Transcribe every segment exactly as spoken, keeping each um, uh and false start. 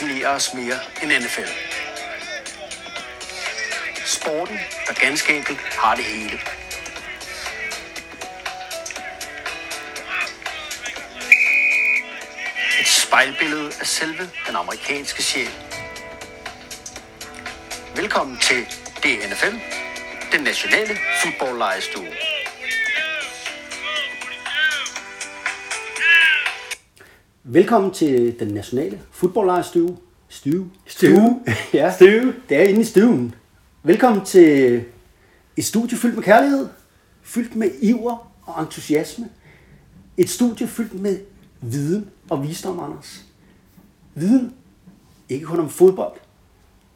fascinerer os mere end N F L. Sporten, der ganske enkelt har det hele. Et spejlbillede af selve den amerikanske sjæl. Velkommen til D N F L, den nationale fodboldlejestue. Velkommen til den nationale fodboldlejestue. Stue. Stue. Ja. Stue. Det er inde i stuen. Velkommen til et studie fyldt med kærlighed, fyldt med iver og entusiasme. Et studie fyldt med viden og visdom, Anders. Viden, ikke kun om fodbold,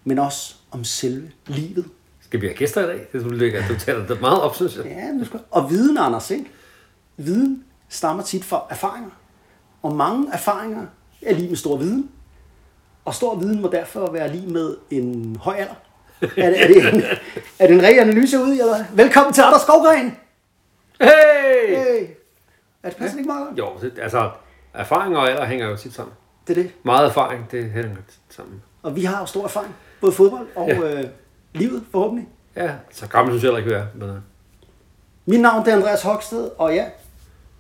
men også om selve livet. Skal vi have gæster i dag? Det synes jeg, at du taler det meget op, synes jeg. Ja, men skal... Og viden, Anders, ikke? Viden stammer tit fra erfaringer. Og mange erfaringer er lige med stor viden. Og stor viden må derfor være lige med en høj alder. Er det, er det, en, er det en rigtig analyse ude i, eller? Velkommen til Anders Skovgren! Hey! Hey! Er det passende ikke meget godt? Jo, det, altså erfaringer og alder hænger jo tit sammen. Det er det. Meget erfaring, det hænger tit sammen. Og vi har jo stor erfaring. Både fodbold og ja. øh, livet, forhåbentlig. Ja, så gammel synes jeg heller ikke, vi er. Mit navn er Andreas Håksted, og ja,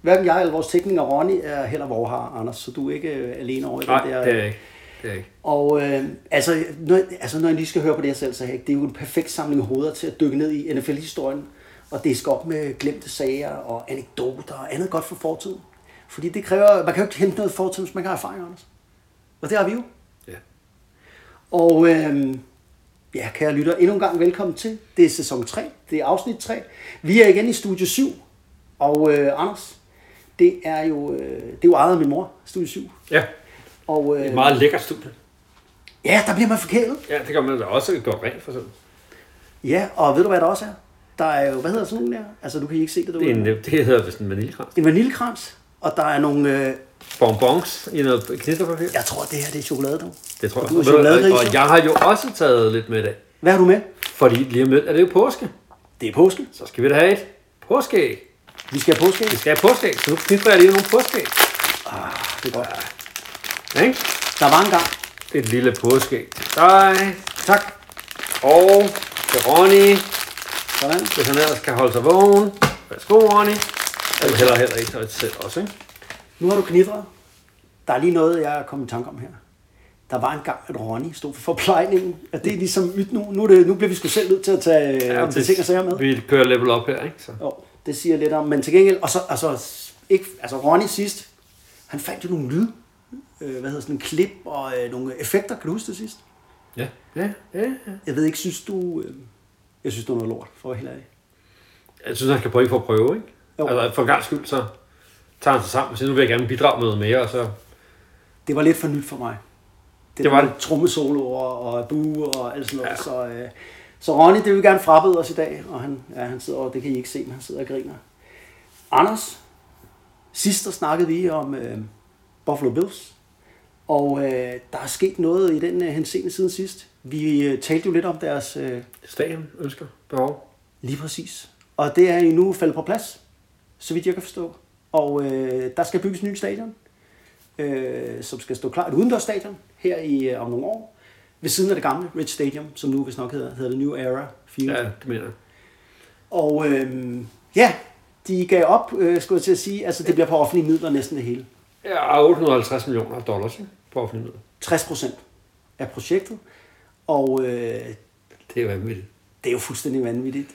hverken jeg eller vores tekniker Ronny er heller vorhar, Anders, så du er ikke øh, alene over i Nej, den der... Nej, det er jeg ikke. Det er jeg ikke. Og øh, altså, når, altså, når jeg lige skal høre på det her selv, så det er jo en perfekt samling hoveder til at dykke ned i N F L-historien, og det skal op med glemte sager og anekdoter og andet godt fra fortiden. Fordi det kræver... Man kan jo ikke hente noget fortid, hvis man ikke har erfaring, Anders. Og det har vi jo. Ja. Og øh, ja, kære lytter, endnu en gang velkommen til. Det er sæson tre, det er afsnit tre. Vi er igen i studie syv, og øh, Anders, det er jo, øh, det er jo ejet af min mor, studie syv. Ja, og, øh, et meget lækkert studie. Ja, der bliver man forkælet. Ja, det gør man da også, det går rent for sådan. Ja, og ved du hvad der også er? Der er jo, hvad hedder sådan nogle der? Altså, du kan ikke se det derude. Det, en, det hedder vist en vaniljekrans. En vaniljekrans, og der er nogle... Øh, bonbons i noget klisterpapir. Jeg tror, det her det er chokolade, dog. Det tror jeg. Og, du, og jeg har jo også taget lidt med i dag. Hvad har du med? Fordi lige om lidt er det jo påske. Det er påske. Så skal vi da have et påskeæg. Vi skal have påskeæg. Vi skal have påskeæg. Så nu kniffer jeg lige nogle påskeæg. Ah, det er godt. Ja. Ikke? Der var en gang. Et lille påskeæg til dig. Tak. Og til Ronny. Sådan. Hvis han ellers kan holde sig vågen. Værsgo, Ronny. Og du heller heller ikke til selv også, ikke? Nu har du knitret. Der er lige noget, jeg er kommet i tanke om her. Der var en gang, at Ronny stod for forplejningen, og det er ligesom nyt nu. Nu, det, nu bliver vi sgu selv nødt til at tage ja, om det, ting og sager med. Vi kører level op her, ikke? Så. Jo, det siger lidt om. Men til gengæld, og så, altså, ikke, altså Ronny sidst, han fandt jo nogle lyd, øh, hvad hedder sådan en klip og øh, nogle effekter. Kan du huske det sidst? Ja. Ja, ja, ja. Jeg ved ikke, synes du, øh, jeg synes, det var noget lort, for at være helt ærlig. Jeg synes, han skal prøve for at prøve, ikke? Jo. Altså for en gang skyld, så... tager han sig sammen og siger, nu vil jeg gerne bidrage med noget mere, og så... Det var lidt for nyt for mig. Det, det var det. Trommesoloer og bue og alt sådan noget. Ja. Så, øh, så Ronny, det vil vi gerne frabede os i dag, og han, ja, han sidder og det kan I ikke se, men han sidder og griner. Anders, sidst der snakkede vi om øh, Buffalo Bills, og øh, der er sket noget i den øh, henseende siden sidst. Vi øh, talte jo lidt om deres... Øh, Stagen, ønsker, behov. Lige præcis. Og det er jo nu faldet på plads, så vidt jeg kan forstå. Og øh, der skal bygges en ny stadion, øh, som skal stå klar. Et udendørsstadion her i, øh, om nogle år. Ved siden af det gamle Red Stadium, som nu vist nok hedder, hedder det New Era Field. Ja, det mener jeg. Og øh, ja, de gav op, øh, skulle jeg til at sige. Altså, det bliver på offentlige midler næsten det hele. Ja, otte hundrede og halvtreds millioner dollars på offentlige midler. tres procent af projektet. Og øh, det er jo vanvittigt. Det er jo fuldstændig vanvittigt.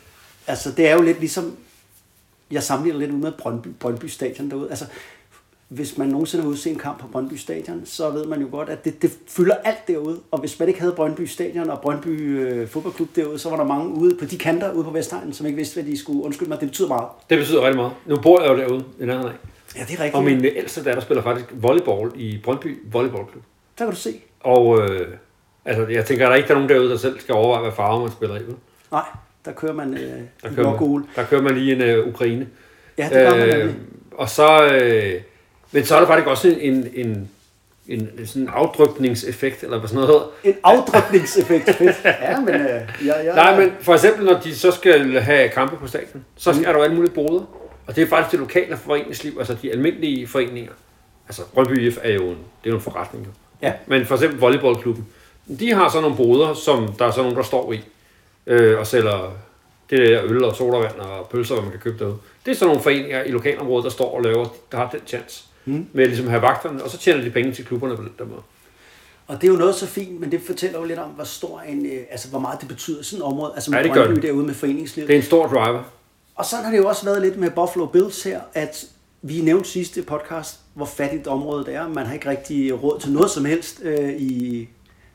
Altså, det er jo lidt ligesom... Jeg sammenligner lidt med Brøndby, Brøndby Stadion derude. Altså, hvis man nogensinde har udset en kamp på Brøndby Stadion, så ved man jo godt, at det, det fylder alt derude. Og hvis man ikke havde Brøndby Stadion og Brøndby øh, Fodboldklub derude, så var der mange ude på de kanter ude på Vestegnen, som ikke vidste, hvad de skulle. Undskyld mig, det betyder meget. Det betyder rigtig meget. Nu bor jeg jo derude i den anden dag. Ja, det er rigtigt. Og min ældste datter spiller faktisk volleyball i Brøndby Volleyballklub. Der kan du se. Og øh, altså, jeg tænker, at der ikke er nogen derude, der selv skal overveje, hvad farve man spiller i. Nej. Der kører man øh, der kører man, der kører man lige en øh, Ukraine. Ja, det gør man øh, og så, øh, men så er der faktisk også en, en, en, en sådan afdrypningseffekt, eller hvad sådan noget hedder. En afdrypningseffekt? Ja, men... Øh, ja, ja. Nej, men for eksempel, når de så skal have kampe på stadion, så mm. er der jo alle mulige boder. Og det er faktisk det lokale foreningsliv, altså de almindelige foreninger. Altså Brøndby I F er jo en, det er jo en forretning. Ja. Men for eksempel volleyballklubben, de har sådan nogle boder, som der er sådan nogle, der står i, øh, og sælger det der øl og sodavand og pølser, hvad man kan købe derude. Det er sådan nogle foreninger i lokalområdet, der står og laver, der har den chance mm. med at ligesom have vagterne, og så tjener de penge til klubberne på den der måde. Og det er jo noget så fint, men det fortæller jo lidt om, hvor stor en, altså hvor meget det betyder sådan et område, altså med ja, Brøndby derude med foreningslivet. Det er en stor driver. Og sådan har det jo også været lidt med Buffalo Bills her, at vi nævnte sidste podcast, hvor fattigt området er. Man har ikke rigtig råd til noget som helst. Øh, i,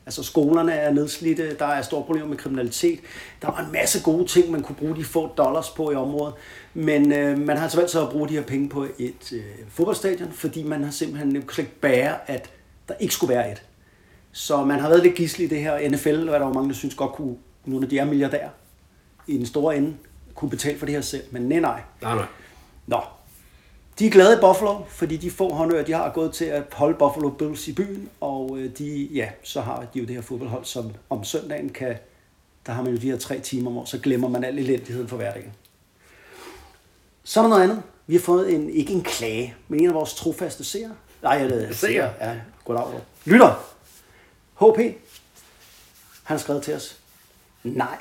altså skolerne er nedslidte, der er store problemer med kriminalitet. Der var en masse gode ting, man kunne bruge de få dollars på i området. Men øh, man har altså valgt så at bruge de her penge på et øh, fodboldstadion, fordi man har simpelthen klædt bære, at der ikke skulle være et. Så man har været lidt gidsel i det her N F L, og der er jo mange, der synes godt kunne, nogle af de her milliardærer i den store ende, kunne betale for det her selv. Men nej, nej. Nej, nej. Nå. De er glade i Buffalo, fordi de få håndører, de har gået til at holde Buffalo Bills i byen, og de, ja, så har de jo det her fodboldhold, som om søndagen kan, der har man jo de her tre timer om år, så glemmer man al elendigheden for hverdagen. Så er der noget andet. Vi har fået en, ikke en klage, men en af vores trofaste seere. Nej, jeg lader seere. Ja, goddag. Lytter. H P, han har skrevet til os, nej,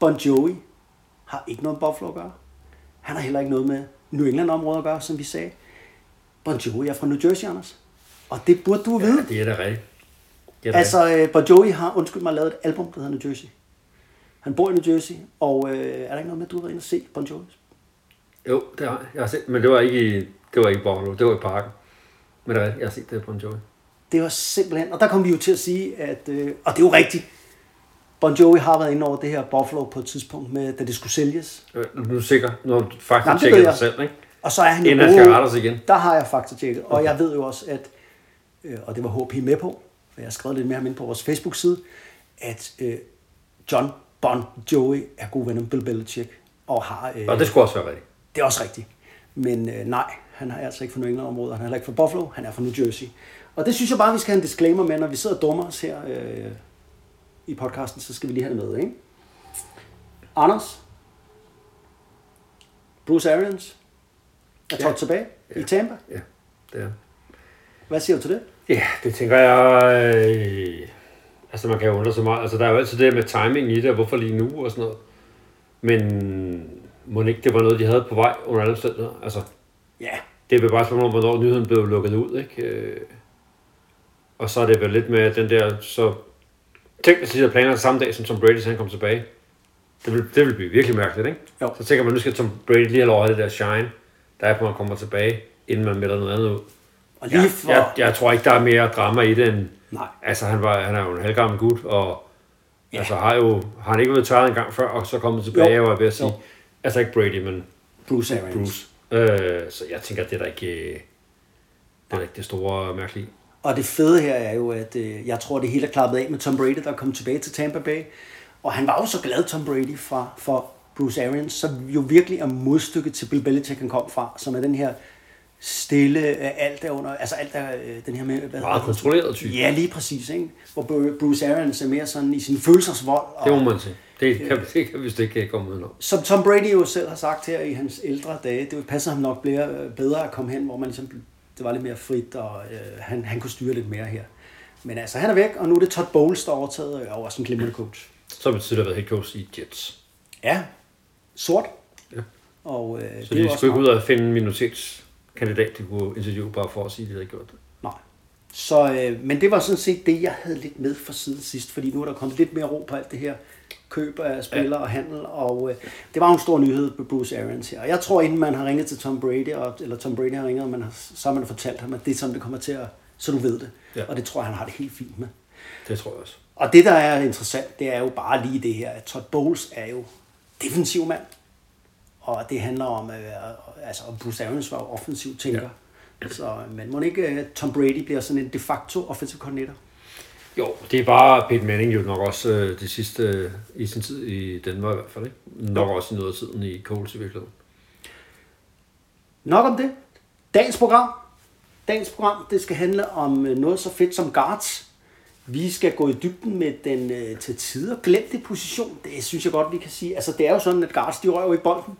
Bon Jovi har ikke noget med Buffalo at gøre. Han har heller ikke noget med New England-området at gøre, som vi sagde. Bon Jovi er fra New Jersey, Anders. Og det burde du vide. Ja, det er da rigtigt. Altså, Bon Jovi har, undskyld mig, lavet et album, der hedder New Jersey. Han bor i New Jersey, og øh, er der ikke noget med, du har været inde og se Bon Jovi? Jo, det har jeg. Har set, men det var ikke i, det var ikke Buffalo, det var i Parken. Men det er, jeg har set det Bon Jovi. Det var simpelthen, og der kom vi jo til at sige, at, øh, og det er jo rigtigt, Bon Jovi har været inde over det her Buffalo på et tidspunkt, med, da det skulle sælges. Øh, du er sikker, når du faktisk tjekker dig selv, ikke? Og så er han inden jo gode, igen. Der har jeg faktisk tjekket, og okay. Jeg ved jo også, at, øh, og det var H P med på, for jeg har skrevet lidt mere ham inde på vores Facebook-side, at øh, John Bon Jovi er god ven med Bill Belichick, og har... Øh, og det skulle også være rigtigt. Det er også rigtigt, men øh, nej, han er altså ikke fra New England-området, han er ikke fra Buffalo, han er fra New Jersey. Og det synes jeg bare, vi skal have en disclaimer med, når vi sidder og dummer os her øh, i podcasten, så skal vi lige have det med, ikke? Anders, Bruce Arians er trådt ja. tilbage ja. i Tampa. Ja, det er. Hvad siger du til det? Ja, det tænker jeg... Øh, altså, man kan jo undre sig meget. Altså, der er jo altid det med timing i det, og hvorfor lige nu og sådan noget. Men må ikke det var noget, de havde på vej under alle omstændigheder? Altså, ja. Det er bare spørgsmål om, hvornår nyheden blev lukket ud, ikke? Og så er det vel lidt med den der, så tænk hvis de der planer samme dag, som Tom Brady, så han kom tilbage. Det vil, det vil blive virkelig mærkeligt, ikke? Jo. Så tænker man, nu skal Tom Brady lige have lov at have det der shine, der er på, at han kommer tilbage, inden man melder noget andet ud. Og lige for... jeg, jeg, jeg tror ikke, der er mere drama i det, end... Nej. Altså, han, var, han er jo en halvgammel gut, og ja. altså, har jo har han ikke været tørret en gang før, og så kommet tilbage, jo. og jeg vil sige, jo. altså ikke Brady, men Bruce Arians. Bruce. Øh, så jeg tænker, det er da ikke det, er ikke det store mærkelige. Og det fede her er jo, at øh, jeg tror, det hele er klappet af med Tom Brady, der kom tilbage til Tampa Bay. Og han var jo så glad, Tom Brady, fra, for Bruce Arians, som jo virkelig er modstykket til Bill Belichick, han kom fra, som er den her stille, alt der under, altså alt der, øh, den her med... Meget kontrolleret type. Ja, lige præcis, ikke? Hvor Bruce Arians er mere sådan i sin følelsesvold. Og, det må man sige. Det kan, det kan vist ikke komme ud nok. Som Tom Brady jo selv har sagt her i hans ældre dage, det passede ham nok bedre at komme hen, hvor man ligesom, det var lidt mere frit, og øh, han, han kunne styre lidt mere her. Men altså, han er væk, og nu er det Todd Bowles, der overtaget, og også en glimrende coach. Som betyder, at har været head coach i Jets. Ja, sort. Ja. Og, øh, så de skulle ikke ud og finde en minoritetskandidat, de kunne interviewe bare for at sige, at de havde gjort det. Nej. Så, øh, men det var sådan set det, jeg havde lidt med fra siden sidst, fordi nu er der kommet lidt mere ro på alt det her køb af spillere og handel, og øh, det var en stor nyhed på Bruce Arians her. Og jeg tror, inden man har ringet til Tom Brady, og, eller Tom Brady har ringet, og man har, så har man fortalt ham, at det er sådan, det kommer til at... Så du ved det. Ja. Og det tror jeg, han har det helt fint med. Det tror jeg også. Og det, der er interessant, det er jo bare lige det her, at Todd Bowles er jo defensiv mand. Og det handler om, øh, altså om Bruce Arians var jo offensiv tænker. Ja. Så man må ikke, at Tom Brady bliver sådan en de facto offensiv koordinator. Jo, det er bare Pete Manning jo nok også øh, det sidste øh, i sin tid i Danmark i hvert fald, ikke? Nok også i noget af tiden i Coles i virkeligheden. Nok om det. Dagens program. Dagens program, det skal handle om øh, noget så fedt som guards. Vi skal gå i dybden med den øh, til tider glemte position. Det synes jeg godt, vi kan sige. Altså, det er jo sådan, at guards, de rører jo i bolden.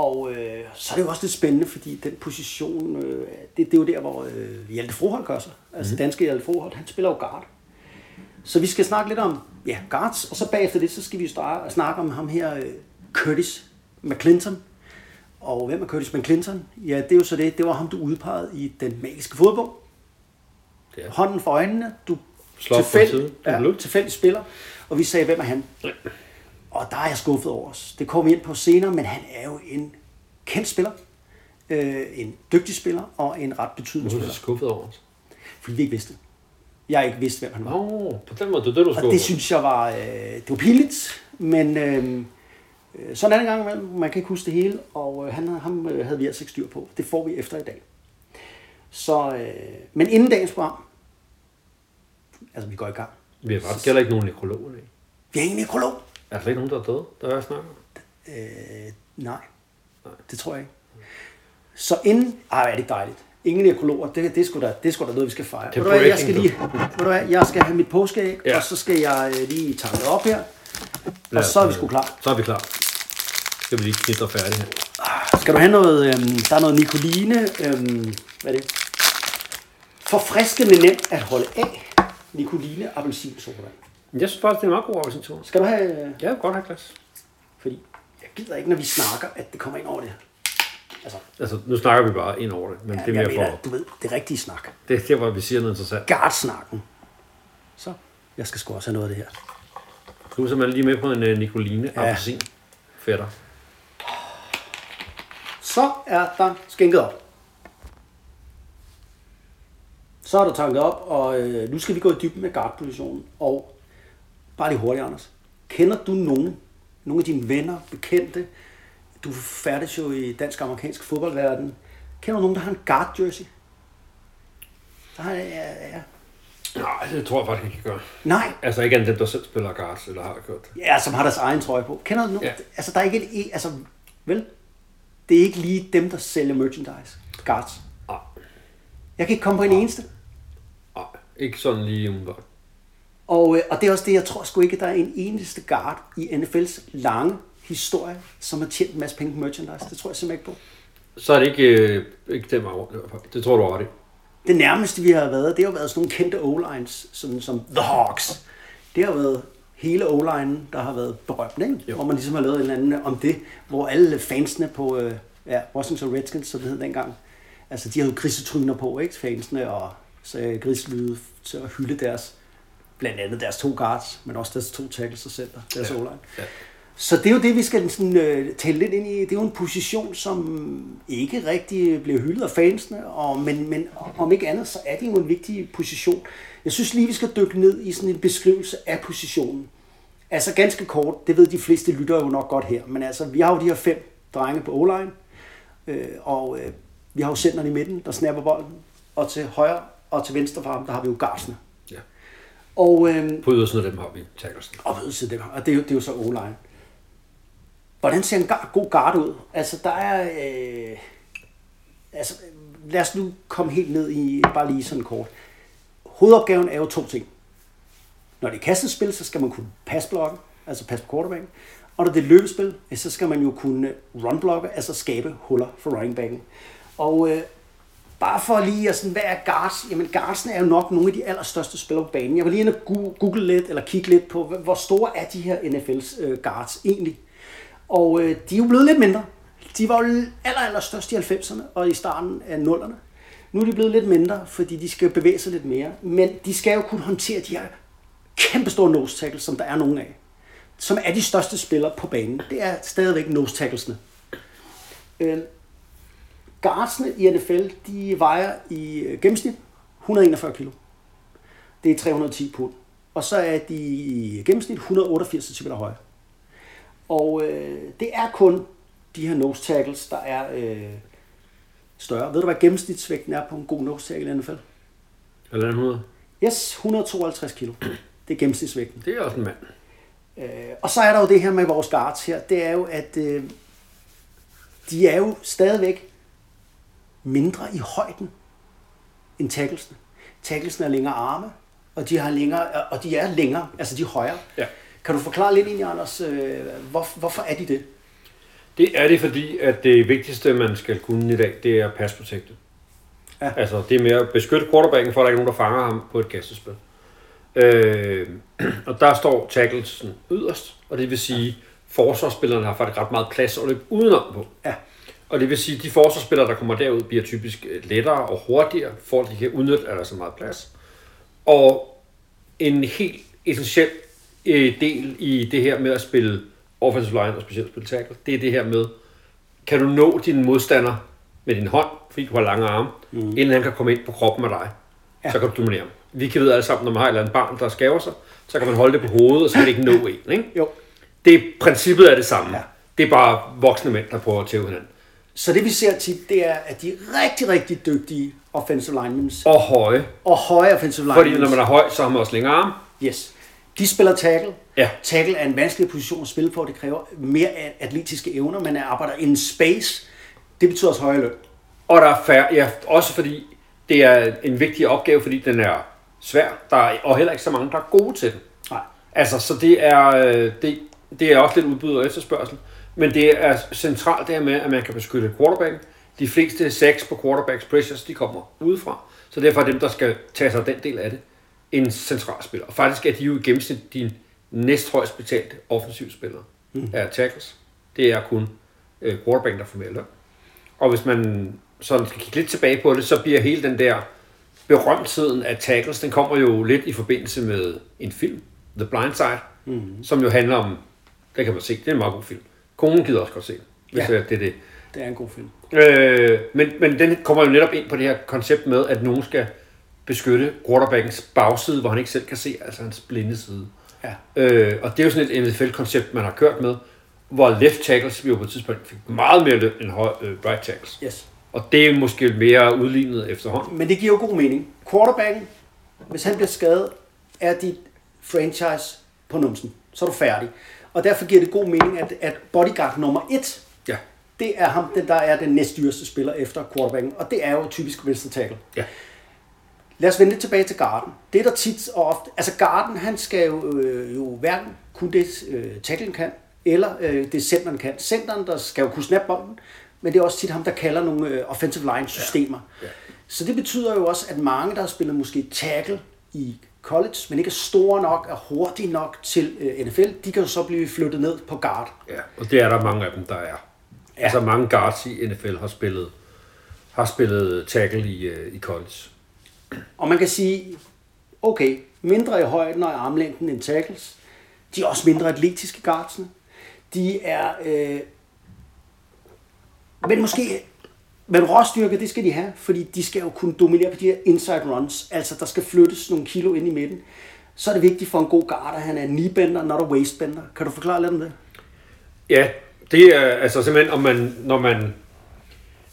Og øh, så er det jo også lidt spændende, fordi den position, øh, det, det er jo der, hvor øh, Hjalte Froholdt gør sig. Altså mm. danske Hjalte Froholdt, han spiller jo guard. Så vi skal snakke lidt om ja, guards, og så bagefter det, så skal vi starte, snakke om ham her, øh, Curtis McClinton. Og hvem er Curtis McClinton? Ja, det er jo så det. Det var ham, du udpegede i den magiske fodbold. Ja. Hånden for øjnene, du tilfældig ja, spiller. Og vi sagde, hvem er han? Ja. Og der er jeg skuffet over os. Det kommer vi ind på senere, men han er jo en kendt spiller, øh, en dygtig spiller og en ret betydende spiller. Du er skuffet over os? Fordi vi ikke vidste. Jeg ikke vidste, hvem han var. Nå, på den måde, det er det, du skuffede. Og det synes jeg var, øh, det var pinligt, men øh, sådan en anden gang, man kan ikke huske det hele, og øh, han, ham øh, havde vi altså ikke styr på. Det får vi efter i dag. Så, øh, men inden dagens program, altså vi går i gang. Vi har faktisk heller ikke nogen nekrologer i. Vi har ingen nekrolog. Er der ikke nogen, der er døde, der er snakker? Øh, nej. nej, det tror jeg ikke. Så inden... Ej, er det dejligt. Ingen nekrologer, det, det er sgu da, det er sgu da noget, vi skal fejre. Ved du hvad, jeg skal lige... Ved du hvad, jeg skal have mit påskeæg, ja. Og så skal jeg lige tage det op her. Og så er vi sgu klar. Så er vi klar. Så skal vi lige knitre færdigt her. Skal du have noget... Øhm, der er noget Nicoline... Øhm, hvad er det? Forfriskende nemt at holde af. Nicoline Appelsin Sodavand. Jeg synes faktisk, det er en meget god appelsintur. Skal du have... Ja, godt have glas. Fordi jeg gider ikke, når vi snakker, at det kommer ind over det her. Altså, altså nu snakker vi bare ind over det, men ja, det er mere for... At, du ved, det rigtige snak. Det er der, hvor vi siger noget interessant. Guard-snakken. Så, jeg skal sgu også have noget af det her. Du er simpelthen lige med på en uh, Nicoline Appelsin. Ja. Fætter. Så er der skænket op. Så er der tanket op, og øh, nu skal vi gå i dybden med guard-positionen, og... Bare lige hurtigt, Anders. Kender du nogen, nogle af dine venner, bekendte, du færdes jo i dansk-amerikansk fodboldverden, kender du nogen, der har en guard-jersey? Der har, ja, ja. Nej, det tror jeg faktisk ikke, jeg gør. Nej? Altså ikke end dem, der selv spiller guards, eller har gjort det. Ja, som har deres egen trøje på. Kender du nogen? Ja. Altså, der er ikke et, altså, vel? Det er ikke lige dem, der sælger merchandise. Guards. Nej. Jeg kan ikke komme på en eneste. Nej, ikke sådan lige umiddelbart. Og, og det er også det, jeg tror sgu ikke, at der er en eneste guard i N F L's lange historie, som har tjent en masse penge på merchandise. Det tror jeg simpelthen ikke på. Så er det ikke, øh, ikke dem over. Det tror du over det. Det nærmeste, vi har været, det har været sådan nogle kendte O-lines, sådan som The Hawks. Det har været hele O-linen, der har været berømt, ikke? Hvor man ligesom har lavet en eller anden om det, hvor alle fansene på øh, ja, Washington Redskins, som det hed dengang, altså de havde grisetryner på, ikke? Fansene og så grislyde til at hylde deres blandt andet deres to guards, men også deres to tackles og center, deres ja, O-line. Ja. Så det er jo det, vi skal sådan, uh, tale lidt ind i. Det er jo en position, som ikke rigtig bliver hyldet af fansene, og, men, men om ikke andet, så er det jo en vigtig position. Jeg synes lige, vi skal dykke ned i sådan en beskrivelse af positionen. Altså ganske kort, det ved de fleste lyttere jo nok godt her, men altså, vi har jo de her fem drenge på O-line, øh, og øh, vi har jo centeren i midten, der snapper bolden, og til højre og til venstre for ham, der har vi jo guardsene. Og, øhm, på ydersiden af dem har vi tackles. Og på ydersiden af dem, og det er jo, det er jo så O-line. Hvordan ser en gar, god guard ud? Altså, der er... Øh, altså, lad os nu komme helt ned i, bare lige sådan kort. Hovedopgaven er jo to ting. Når det er kastespil, så skal man kunne pass-blokke, altså pass på quarterbacken. Og når det er løbespil, så skal man jo kunne run-blokke, altså skabe huller for running-backen. Og... Øh, Bare for lige at sådan, hvad er guards? Jamen guardsene er jo nok nogle af de allerstørste spillere på banen. Jeg vil lige ind og google lidt, eller kigge lidt på, hvor store er de her N F L's øh, guards egentlig? Og øh, de er jo blevet lidt mindre. De var jo aller, aller størst i halvfemserne og i starten af nullerne. Nu er de blevet lidt mindre, fordi de skal bevæge sig lidt mere. Men de skal jo kunne håndtere de her kæmpestore nose tackles, som der er nogen af. Som er de største spillere på banen. Det er stadigvæk nose tacklesne. Øh, Guardsene i N F L, de vejer i gennemsnit et hundrede og enogfyrre kilo. Det er tre hundrede og ti pund. Og så er de i gennemsnit et hundrede og otteogfirs centimeter høje. Og øh, det er kun de her nose tackles, der er øh, større. Ved du, hvad gennemsnitsvægten er på en god nose tackle i N F L? et hundrede? Yes, et hundrede og tooghalvtreds kilo. Det er gennemsnitsvægten. Det er også en mand. Øh, og så er der jo det her med vores guards her. Det er jo, at øh, de er jo stadigvæk mindre i højden end tacklesene. Tacklesene er længere arme, og de har længere, og de er længere, altså de er højere. Ja. Kan du forklare lidt ind, Anders, hvorfor, hvorfor er de det? Det er det, fordi at det vigtigste, man skal kunne i dag, det er pass protected. Ja. Altså, det er mere at beskytte quarterbacken, for at der ikke er nogen, der fanger ham på et kastespil. Øh, og der står tackelsen yderst, og det vil sige, ja. forsvarsspillerne har faktisk ret meget plads at løbe udenom på. Ja. Og det vil sige, at de forsvarsspillere, der kommer derud, bliver typisk lettere og hurtigere, for at de kan udnytte, at der er så meget plads. Og en helt essentiel øh, del i det her med at spille offensive line og specielt spille tackle, det er det her med, kan du nå din modstander med din hånd, fordi du har lange arme, mm. inden han kan komme ind på kroppen af dig, ja. så kan du dominere ham. Vi kan vide alle sammen, når man har et eller andet barn, der skaver sig, så kan man holde det på hovedet, og så kan det ikke nå en. Ikke? Jo. Det, princippet er det samme. Ja. Det er bare voksne mænd, der prøver at tæve hinanden. Så det vi ser tit, det er, at de er rigtig, rigtig dygtige offensive linemen. Og høje. Og høje offensive linemen. Fordi når man er høj, så har man også længere arme. Yes. De spiller tackle. Ja. Tackle er en vanskelig position at spille på, det kræver mere atletiske evner. Man arbejder in space. Det betyder også højere løn. Og der er færre, ja, også fordi det er en vigtig opgave, fordi den er svær. Der er, og heller ikke så mange, der er gode til den. Nej. Altså, så det er, det, det er også lidt udbud og efterspørgsel. Men det er centralt der med, at man kan beskytte quarterbacken. De fleste sacks på quarterbacks pressures, de kommer udefra. Så derfor er dem, der skal tage sig den del af det, en central spiller. Og faktisk er de jo i gennemsnit de næsthøjst betalte offensivspillere mm. af tackles. Det er kun quarterbacken, der får mere løn. Og hvis man sådan skal kigge lidt tilbage på det, så bliver hele den der berømtheden af tackles, den kommer jo lidt i forbindelse med en film, The Blind Side, mm. som jo handler om, det kan man se, det er en meget god film. Konen gider også godt se, hvis ja, det er det. Det er en god film. Øh, men, men den kommer jo netop ind på det her koncept med, at nogen skal beskytte quarterbackens bagside, hvor han ikke selv kan se, altså hans blinde side. Ja. Øh, og det er jo sådan et N F L-koncept, man har kørt med, hvor left tackles jo på et tidspunkt fik meget mere løn end right tackles. Yes. Og det er måske mere udlignet efterhånden. Men det giver jo god mening. Quarterbacken, hvis han bliver skadet, er dit franchise på numsen. Så er du færdig. Og derfor giver det god mening, at, at bodyguard nummer et, ja. det er ham, den der er den næstdyreste spiller efter quarterbacken. Og det er jo typisk venstre tackle. Ja. Lad os vende lidt tilbage til guarden. Det er der tit og ofte. Altså guarden, han skal jo, øh, jo hverken kun det øh, tacklen kan, eller øh, det centeren kan. Centeren, der skal jo kunne snappe bolden, men det er også tit ham, der kalder nogle øh, offensive line-systemer. Ja. Ja. Så det betyder jo også, at mange, der har spillet måske tackle i college, men ikke er store nok og hurtige nok til øh, N F L, de kan jo så blive flyttet ned på guard. Ja, og det er der mange af dem, der er. Ja. Altså mange guards i N F L har spillet, har spillet tackle i, øh, i college. Og man kan sige, okay, mindre i højden og i armlængden end tackles. De er også mindre atletiske guardsene. De er... Øh, Men måske, men råstyrke, det skal de have, fordi de skal jo kunne dominere på de her inside runs, altså der skal flyttes nogle kilo ind i midten. Så er det vigtigt for en god guard, at han er knee-bender, not a waist-bender. Kan du forklare lidt om det? Ja, det er altså simpelthen, om man, når, man,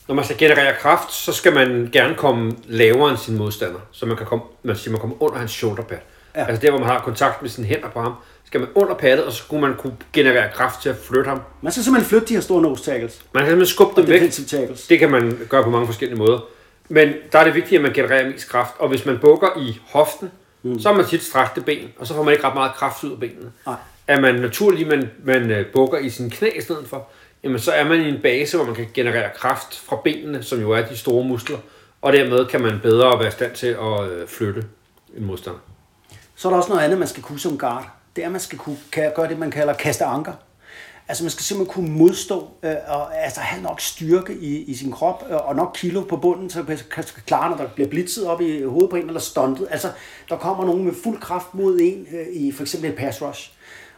når man skal generere kraft, så skal man gerne komme lavere end sin modstander, så man kan komme, man siger, man kommer under hans shoulderpad. Ja. Altså der, hvor man har kontakt med sine hænder på ham, skal man under paddet, og så skulle man kunne generere kraft til at flytte ham. Man skal simpelthen flytte de her store nose tackles. Man kan simpelthen skubbe dem væk. Det kan man gøre på mange forskellige måder. Men der er det vigtigt, at man genererer mest kraft. Og hvis man bukker i hoften, mm. så har man tit strakte ben, og så får man ikke ret meget kraft ud af benene. Ej. Er man naturligt, man, man bukker i sine knæ i stedet for, jamen så er man i en base, hvor man kan generere kraft fra benene, som jo er de store muskler. Og dermed kan man bedre være i stand til at flytte en modstander. Så er der også noget andet, man skal kunne som guard. Det er, at man skal kunne gøre det, man kalder kaste anker. Altså, man skal simpelthen kunne modstå, øh, og altså, have nok styrke i, i sin krop, øh, og nok kilo på bunden, så man kan klare, når der bliver blitzet op i hovedet på en, eller stuntet. Altså, der kommer nogen med fuld kraft mod en, øh, i for eksempel et pass rush,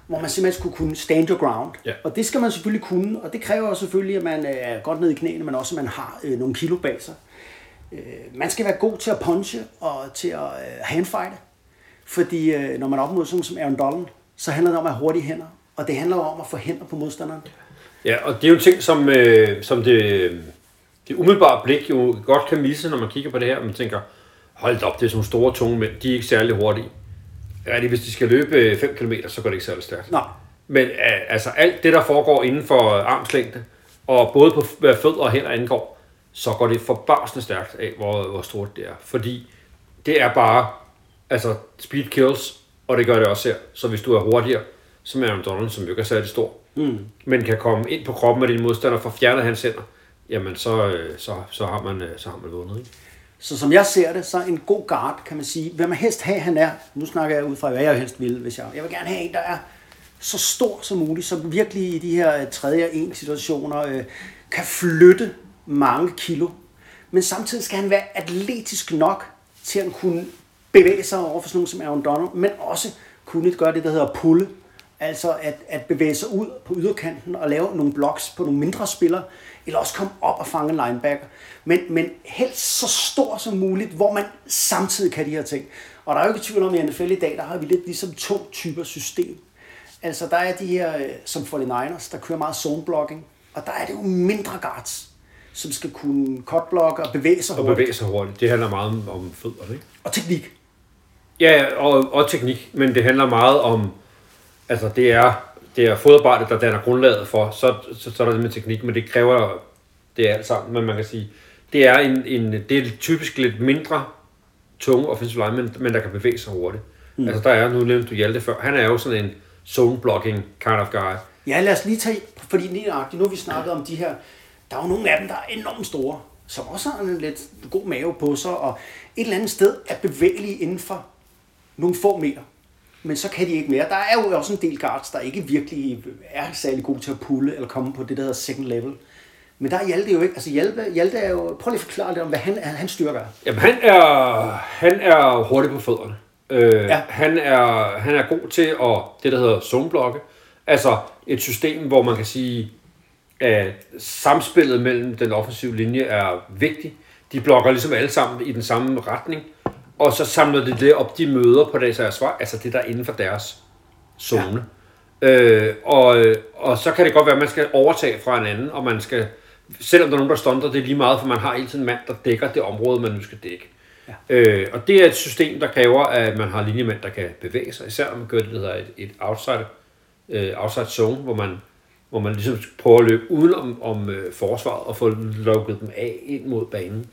hvor man simpelthen skulle kunne stand your ground. Ja. Og det skal man selvfølgelig kunne, og det kræver selvfølgelig, at man er godt ned i knæene, men også, at man har øh, nogle kilo bag sig. Øh, man skal være god til at punche, og til at øh, handfighte. Fordi øh, når man er op mod sådan som Aaron Donald, så handler det om at have hurtige hænder. Og det handler om at få hænder på modstanderen. Ja, og det er jo en ting, som, øh, som det, det umiddelbare blik jo godt kan misse, når man kigger på det her. Og man tænker, hold op, det er sådan store, tunge mænd. De er ikke særlig hurtige. Ja, hvis de skal løbe fem kilometer, så går det ikke særlig stærkt. Nej. Men øh, altså alt det, der foregår inden for armslængde, og både på hvad fødder og hænder angår, så går det forbavsende stærkt af, hvor, hvor stort det er. Fordi det er bare... Altså, speed kills, og det gør det også her. Så hvis du er hurtigere, som Aaron Donald, som jo ikke er særlig stor, mm. men kan komme ind på kroppen af din modstander for fjernet hans hænder, jamen så, så, så, har man, så har man vundet, ikke? Så som jeg ser det, så en god guard, kan man sige, hvad man helst have, han er, nu snakker jeg ud fra, hvad jeg helst vil, hvis jeg, jeg vil gerne have en, der er så stor som muligt, som virkelig i de her tredje og en situationer øh, kan flytte mange kilo, men samtidig skal han være atletisk nok til at kunne bevæge sig over for sådan nogen som Aaron Donald, men også kunne gøre det, der hedder pulle, altså at, at bevæge sig ud på yderkanten og lave nogle blocks på nogle mindre spillere, eller også komme op og fange en linebacker. Men, men helst så stor som muligt, hvor man samtidig kan de her ting. Og der er jo ikke tvivl om, at i N F L i dag, der har vi lidt ligesom to typer system. Altså der er de her, som niners, der kører meget zone-blocking, og der er det jo mindre guards, som skal kunne cut-block og bevæge sig hurtigt. Og bevæge sig hurtigt. Det handler meget om fødder, ikke? Og teknik. Ja, og, og teknik, men det handler meget om, altså det er, det er fodarbejdet, der danner grundlaget for, så, så, så er der det med teknik, men det kræver det er alt sammen, men man kan sige, det er en, en det er typisk lidt mindre tunge offensive linemen, men der kan bevæge sig hurtigt. Mm. Altså der er, nu nævnte du Hjalte før, han er jo sådan en zone-blocking kind of guy. Ja, lad os lige tage, fordi lige nu vi snakkede om de her, der er jo nogle af dem, der er enormt store, som også har en lidt god mave på sig, og et eller andet sted er bevægelige inden for nogle få meter, men så kan de ikke mere. Der er jo også en del guards, der ikke virkelig er særlig gode til at pulle eller komme på det, der hedder second level. Men der er Hjalte jo ikke. Altså Hjalte, Hjalte er jo... Prøv lige at forklare lidt om, hvad han, han styrker. Jamen han er, han er hurtig på fødderne. Øh, ja. han, er, han er god til at, det, der hedder zoneblokke. Altså et system, hvor man kan sige, at samspillet mellem den offensive linje er vigtigt. De blokker ligesom alle sammen i den samme retning. Og så samler de det op, de møder på deres forsvar, altså det, der er inden for deres zone. Ja. Øh, og, og så kan det godt være, at man skal overtage fra en anden, og man skal, selvom der er nogen, der stunder, det er lige meget, for man har hele tiden en mand, der dækker det område, man nu skal dække. Ja. Øh, og det er et system, der kræver, at man har linjemænd, der kan bevæge sig, især når man gør det, der hedder et, et outside, uh, outside zone, hvor man, hvor man ligesom prøver at løbe uden om, om uh, forsvaret, og få lukket dem af ind mod banen.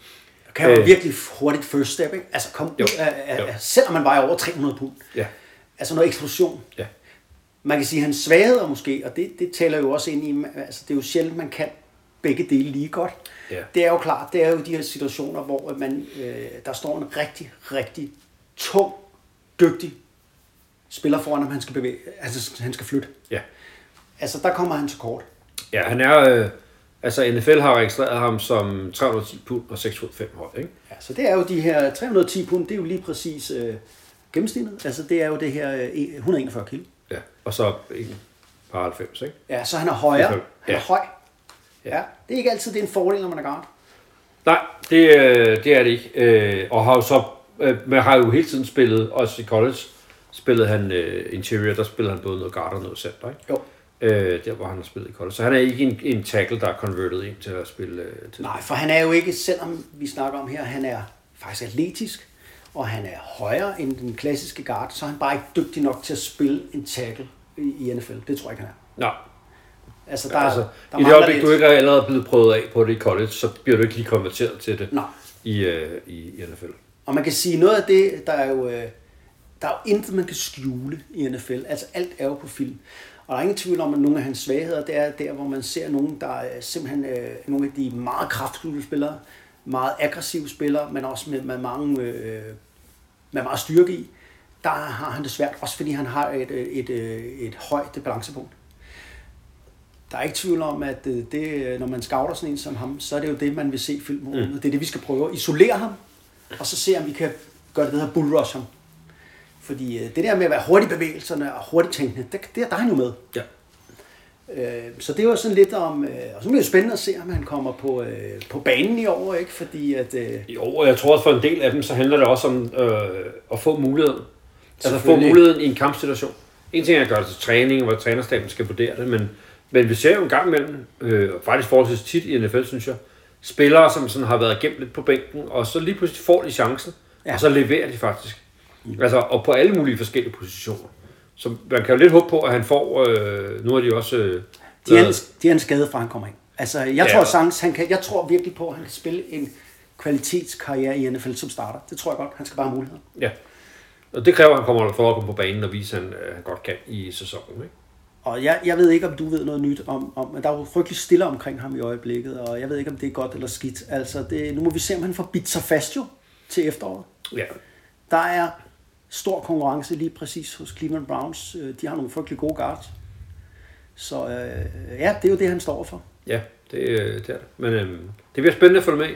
Kan jo øh. virkelig hurtigt first step, ikke? Altså kom ud af, af, af, selvom man vejer over tre hundrede pund. Ja. Altså noget eksplosion. Ja. Man kan sige, at han svagheder måske, og det, det taler jo også ind i, altså det er jo sjældent, man kan begge dele lige godt. Ja. Det er jo klart, det er jo de her situationer, hvor man, øh, der står en rigtig, rigtig tung, dygtig spiller foran, om han skal bevæge, altså han skal flytte. Ja. Altså der kommer han til kort. Ja, han er... Øh... Altså N F L har registreret ham som tre hundrede og ti pund og seks fem høj, ikke? Ja, så det er jo de her tre hundrede og ti pund, det er jo lige præcis øh, gennemsnittet. Altså det er jo det her øh, et hundrede og enogfyrre kilo. Ja, og så en par halvfems, ikke? Ja, så han er højere. Han ja. er høj. Ja, det er ikke altid det er en fordel, når man er guard. Nej, det, det er det ikke. Øh, og har jo så øh, man har jo hele tiden spillet, også i college, spillede han øh, interior, der spillede han både noget guard og noget center, ikke? Jo. Øh, der hvor han har spillet i college. Så han er ikke en, en tackle, der er converted ind til at spille... Øh, til Nej, for han er jo ikke, selvom vi snakker om her, han er faktisk atletisk, og han er højere end den klassiske guard, så er han bare ikke dygtig nok til at spille en tackle i, i N F L. Det tror jeg ikke, han er. Nej. Altså, der, ja, altså, der i det øjeblik, du ikke er allerede blevet prøvet af på det i college, så bliver du ikke lige konverteret til det i, øh, i, i N F L. Og man kan sige, noget af det, der er jo... Øh, der er jo intet, man kan skjule i N F L. Altså, alt er jo på film. Og der er ingen tvivl om, at nogle af hans svagheder, det er der, hvor man ser nogen, der er simpelthen øh, nogle af de meget kraftfulde spillere, meget aggressive spillere, men også med, med, mange, øh, med meget styrke i. Der har han det svært, også fordi han har et, et, et, et højt balancepunkt. Der er ikke tvivl om, at det, når man scouter sådan en som ham, så er det jo det, man vil se i filmrummet. Mm. Det er det, vi skal prøve at isolere ham, og så se, om vi kan gøre det, der hedder bullrush ham. Fordi det der med at være hurtig bevægelserne og hurtigt tænkende, det, det er der han jo med. Ja. Øh, så det var sådan lidt om, øh, og så bliver det spændende at se, om han kommer på, øh, på banen i år, ikke? Fordi at... Øh... Jo, og jeg tror også for en del af dem, så handler det også om øh, at få muligheden. Altså få muligheden i en kampsituation. En ting er at gøre det til træning, hvor trænerstaben skal vurdere det, men, men vi ser jo en gang imellem, øh, faktisk forholdsvis tit i N F L, synes jeg, spillere, som sådan har været gemt lidt på bænken, og så lige pludselig får de chancen, ja. Og så leverer de faktisk. Altså, og på alle mulige forskellige positioner. Så man kan jo lidt håbe på, at han får... Øh, nu er de også... Øh, de, er en, de er en skade fra, han kommer ind. Altså, jeg, ja. tror, Sands, han kan, jeg tror virkelig på, at han kan spille en kvalitetskarriere i N F L som starter. Det tror jeg godt. Han skal bare have muligheder. Ja. Og det kræver, at han kommer for at komme på banen og vise, at han, øh, han godt kan i sæsonen. Ikke? Og jeg, jeg ved ikke, om du ved noget nyt om, om, men der er jo frygtelig stille omkring ham i øjeblikket, og jeg ved ikke, om det er godt eller skidt. Altså, det, nu må vi se, om han får bidt sig fast jo til efteråret. Ja. Der er stor konkurrence lige præcis hos Cleveland Browns. De har nogle frygtelig gode guards. Så øh, ja, det er jo det, han står for. Ja, det, det er det. Men øh, det bliver spændende at følge med.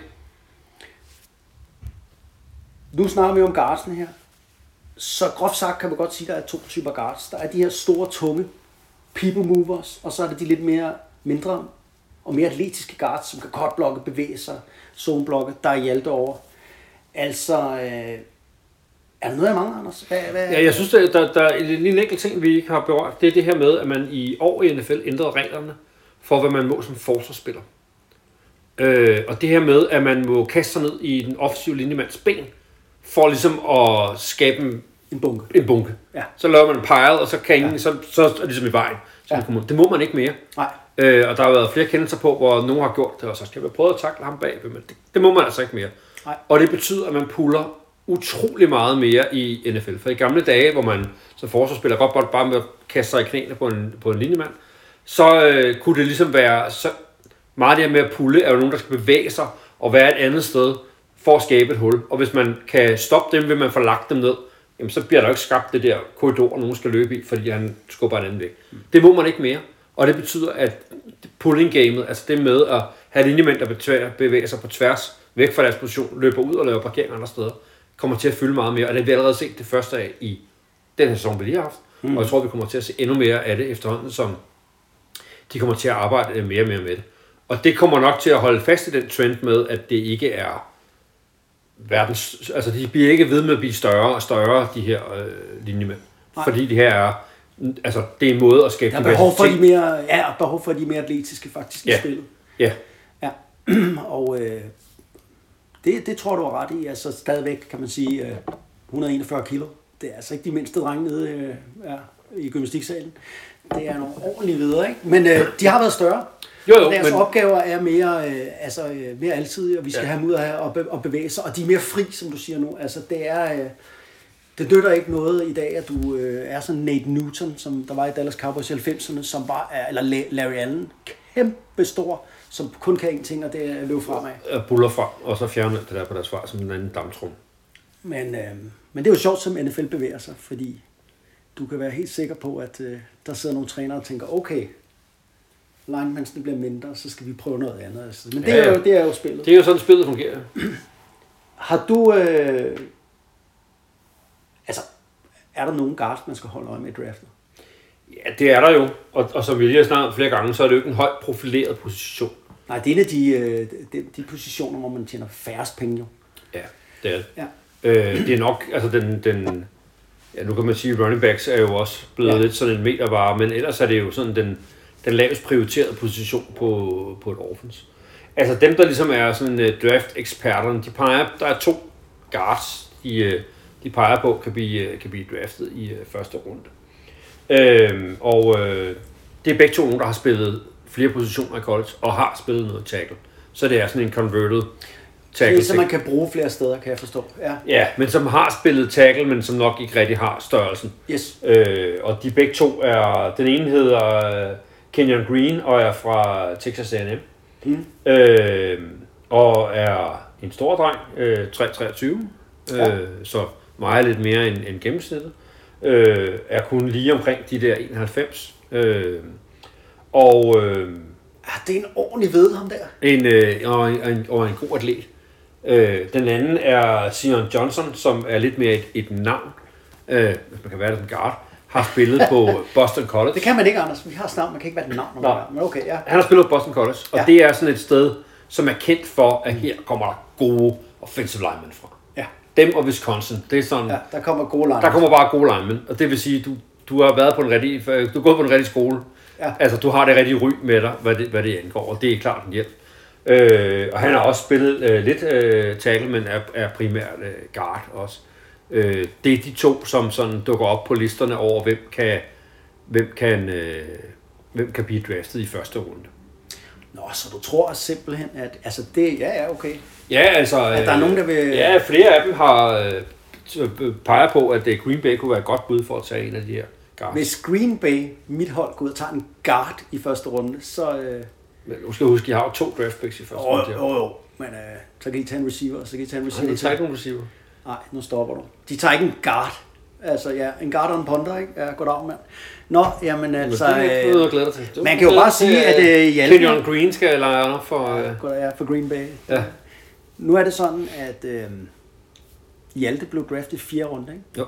Nu snakker vi om guardsene her. Så groft sagt kan man godt sige, at der er to typer guards. Der er de her store, tunge people movers, og så er det de lidt mere mindre og mere atletiske guards, som kan cutblokke, bevæge sig, zoneblokke, der er Hjalte over. Altså, øh, er der noget, jeg mangler, Anders? Hvad, hvad, ja, jeg synes, der, der, der er lige en enkelt ting, vi ikke har berørt. Det er det her med, at man i år i N F L ændrede reglerne for, hvad man må som forsvarsspiller. Øh, og det her med, at man må kaste sig ned i den offensive linjemands ben, for ligesom at skabe en En bunke. En bunke. Ja. Så laver man en pile, og så kan ingen, ja. så, så er det ligesom i vejen. Ja. Det må man ikke mere. Nej. Øh, og der har været flere kendelser på, hvor nogen har gjort det, og så skal vi prøve at takle ham bag, men det, det må man altså ikke mere. Nej. Og det betyder, at man puller utrolig meget mere i N F L. For i gamle dage, hvor man som forsvarsspiller godt bare, bare med at kaste sig i knæene på en, på en linjemand, så øh, kunne det ligesom være så meget det her med at pulle, er jo nogen, der skal bevæge sig og være et andet sted for at skabe et hul. Og hvis man kan stoppe dem, vil man få lagt dem ned. Jamen, så bliver der ikke skabt det der korridor, nogen skal løbe i, fordi han skubber en anden væk. Mm. Det må man ikke mere, og det betyder, at pulling-gamet, altså det med at have linjemænd, der bevæger sig på tværs, væk fra deres position, løber ud og laver parkering andre steder, kommer til at fylde meget mere, og det har vi allerede set det første af i den her sæson, vi lige har haft, mm. og jeg tror, vi kommer til at se endnu mere af det efterhånden, som de kommer til at arbejde mere og mere med det. Og det kommer nok til at holde fast i den trend med, at det ikke er verdens, altså de bliver ikke ved med at blive større og større, de her øh, linjemænd. Nej. Fordi det her er, altså det er en måde at skabe diversitet. Der er behov for de mere, ja, behov for de mere atletiske faktisk i ja. spillet. Ja. Ja. Og øh, det, det tror du er ret i, altså stadigvæk kan man sige øh, et hundrede og enogfyrre kilo. Det er altså ikke de mindste drenge nede øh, ja, i gymnastiksalen. Det er nogle ordentlige videre, ikke? Men øh, de har været større. Jo, jo, deres men... opgaver er mere, øh, altså, øh, mere altidige, og vi skal ja. have dem ud af her og, be- og bevæge sig, og de er mere fri, som du siger nu. Altså, det, er, øh, det nytter ikke noget i dag, at du øh, er sådan Nate Newton, som der var i Dallas Cowboys i halvfemserne, som var, eller Larry Allen, kæmpestor, som kun kan en ting, og det er at løbe fremad. Og buller frem, og så fjerner det der på deres svar, som en anden damptrum. Men, øh, men det er jo sjovt, som N F L bevæger sig, fordi du kan være helt sikker på, at øh, der sidder nogle trænere og tænker, okay, linemands bliver mindre, så skal vi prøve noget andet. Altså. Men det, ja, ja. Er jo, det er jo spillet. Det er jo sådan, spillet fungerer. Har du... Øh... Altså, er der nogen guards, man skal holde øje med i draften? Ja, det er der jo. Og, og som vi lige har snakket flere gange, så er det jo ikke en højt profileret position. Nej, det er en af de, øh, de, de positioner, hvor man tjener færrest penge jo. Ja, det er det. Ja. Øh, det er nok... Altså, den... den ja, nu kan man sige, at running backs er jo også blevet ja. lidt sådan en metervare, men ellers er det jo sådan den... den lavest prioriterede position på, på et offense. Altså dem, der ligesom er sådan uh, draft-eksperterne, de peger, der er to guards, de, uh, de peger på, kan blive, kan blive draftet i uh, første runde. Øhm, og uh, det er begge to nogen, der har spillet flere positioner i college, og har spillet noget tackle. Så det er sådan en converted tackle. Det er så man kan bruge flere steder, kan jeg forstå. Ja, ja, men som har spillet tackle, men som nok ikke rigtig har størrelsen. Yes. Øh, og de begge to er, den ene hedder... Uh, Kenyon Green, og er fra Texas A and M, mm. øh, og er en stor dreng, øh, tre komma treogtyve, ja. øh, så meget lidt mere end, end gennemsnittet, øh, er kun lige omkring de der enoghalvfems, øh, og... Øh, ah, det er en ordentlig ved, ham der. En, øh, og, en, og, en, og en god atlet. Øh, den anden er Zion Johnson, som er lidt mere et, et navn, øh, hvis man kan være det som guard, har spillet på Boston College. Det kan man ikke, Anders. Vi har snart, man kan ikke være den navn. No. Men okay, ja. Han har spillet på Boston College, og ja. det er sådan et sted, som er kendt for, at her kommer der gode offensive linemen fra. Ja. Dem og Wisconsin, det er sådan... Ja, der kommer gode linemen. Der kommer bare gode linemen, og det vil sige, du du har været på en rigtig, du er gået på en rigtig skole. Ja. Altså, du har det rigtige ry med dig, hvad det, hvad det angår, og det er klart en hjælp. Øh, og han har også spillet øh, lidt øh, tackle, men er, er primært øh, guard også. Det er de to, som sådan dukker op på listerne over, hvem kan, hvem kan, øh, hvem kan blive draftet i første runde. Nå, så du tror simpelthen, at altså det, ja, ja, okay. Ja, altså... At der er nogen, der vil... Ja, flere af dem har øh, peger på, at Green Bay kunne være et godt bud for at tage en af de her guard. Hvis Green Bay, mit hold, går ud og tager en guard i første runde, så... Øh... Men du skal huske, at I har jo to draft picks i første oh, runde. Jo, oh, jo, oh. Men øh, så kan I tage en receiver, så kan I tage en receiver. Nej, de tager ikke nogen receiver. Nej, nu stopper du. De tager ikke en guard. Altså, ja, en guard og en punter, ikke? Ja, goddag, mand. Nå, jamen altså... Det er ikke noget, jeg til. Man kan jo bare sige, at øh, Hjalte... Kenyon Green skal lege op for... Øh... Goddag, ja, for Green Bay. Ja. Nu er det sådan, at øh, Hjalte blev draftet i fjerde runde, ikke? Jo.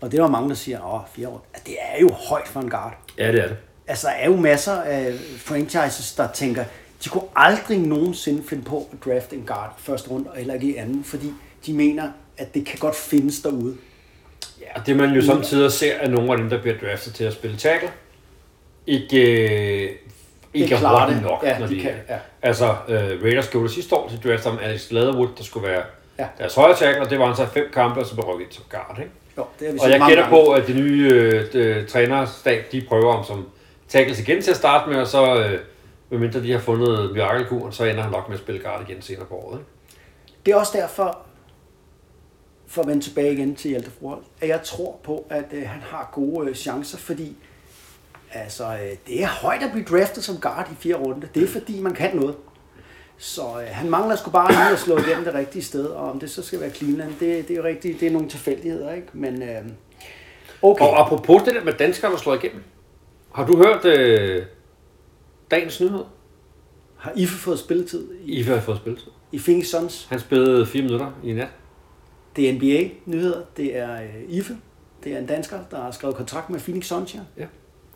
Og det er der mange, der siger, åh, fjerde runde. Det er jo højt for en guard. Ja, det er det. Altså, der er jo masser af franchises, der tænker, de kunne aldrig nogensinde finde på at drafte en guard i første runde, og heller ikke i anden, fordi de mener, at det kan godt findes derude. Ja, og det man jo samtidig ser, at nogle af dem, der bliver draftet til at spille tackle, ikke, øh, ikke er hurtigt nok, ja, når de, de kan. Ja. Altså, øh, Raiders gjorde det sidste år til draft om Alex Leatherwood, der skulle være ja. deres højre tackle, og det var han så fem kampe, og så blev rykket til guard, ikke? Jo, det har vi og jeg gætter på, at de nye øh, trænerstab, de prøver om som tackles igen til at starte med, og så, øh, medmindre de har fundet mirakelkuren, så ender han nok med at spille guard igen senere på året, ikke? Det er også derfor... for at vende tilbage igen til Hjalte Froholdt, at jeg tror på, at øh, han har gode øh, chancer, fordi altså, øh, det er højt at blive draftet som guard i fire runde. Det er fordi, man kan noget. Så øh, han mangler sgu bare lige at slå igennem det rigtige sted, og om det så skal være Cleveland, det, det er jo rigtigt, det er nogle tilfældigheder, ikke? Men, øh, okay. Og apropos det der med danskere, der slår igennem, har du hørt øh, dagens nyhed? Har Ife fået spilletid? Ife har fået spilletid. I Phoenix Suns? Han spillede fire minutter i nat. Det er N B A-nyheder, det er Ife, det er en dansker, der har skrevet kontrakt med Phoenix Suns. Ja,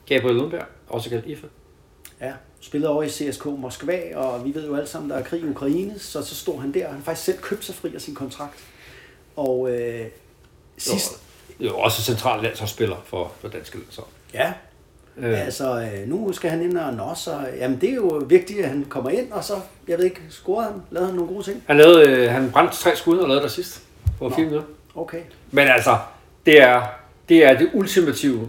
Gabriel Lundberg, også kaldt Ife. Ja, spillede over i C S K Moskva, og vi ved jo alle sammen, der er krig i Ukraine, så så stod han der, og han faktisk selv købte sig fri af sin kontrakt. Og øh, sidst... Jo, også central landsholdsspiller for, for danske landshold. Ja, øh. altså nu skal han ind og nå, så jamen det er jo vigtigt, at han kommer ind, og så, jeg ved ikke, scorede han, lavede han nogle gode ting? Han, lavede, øh, han brændte tre skud og lavede der sidst. På film nu. Okay. Men altså, det er det, er det ultimative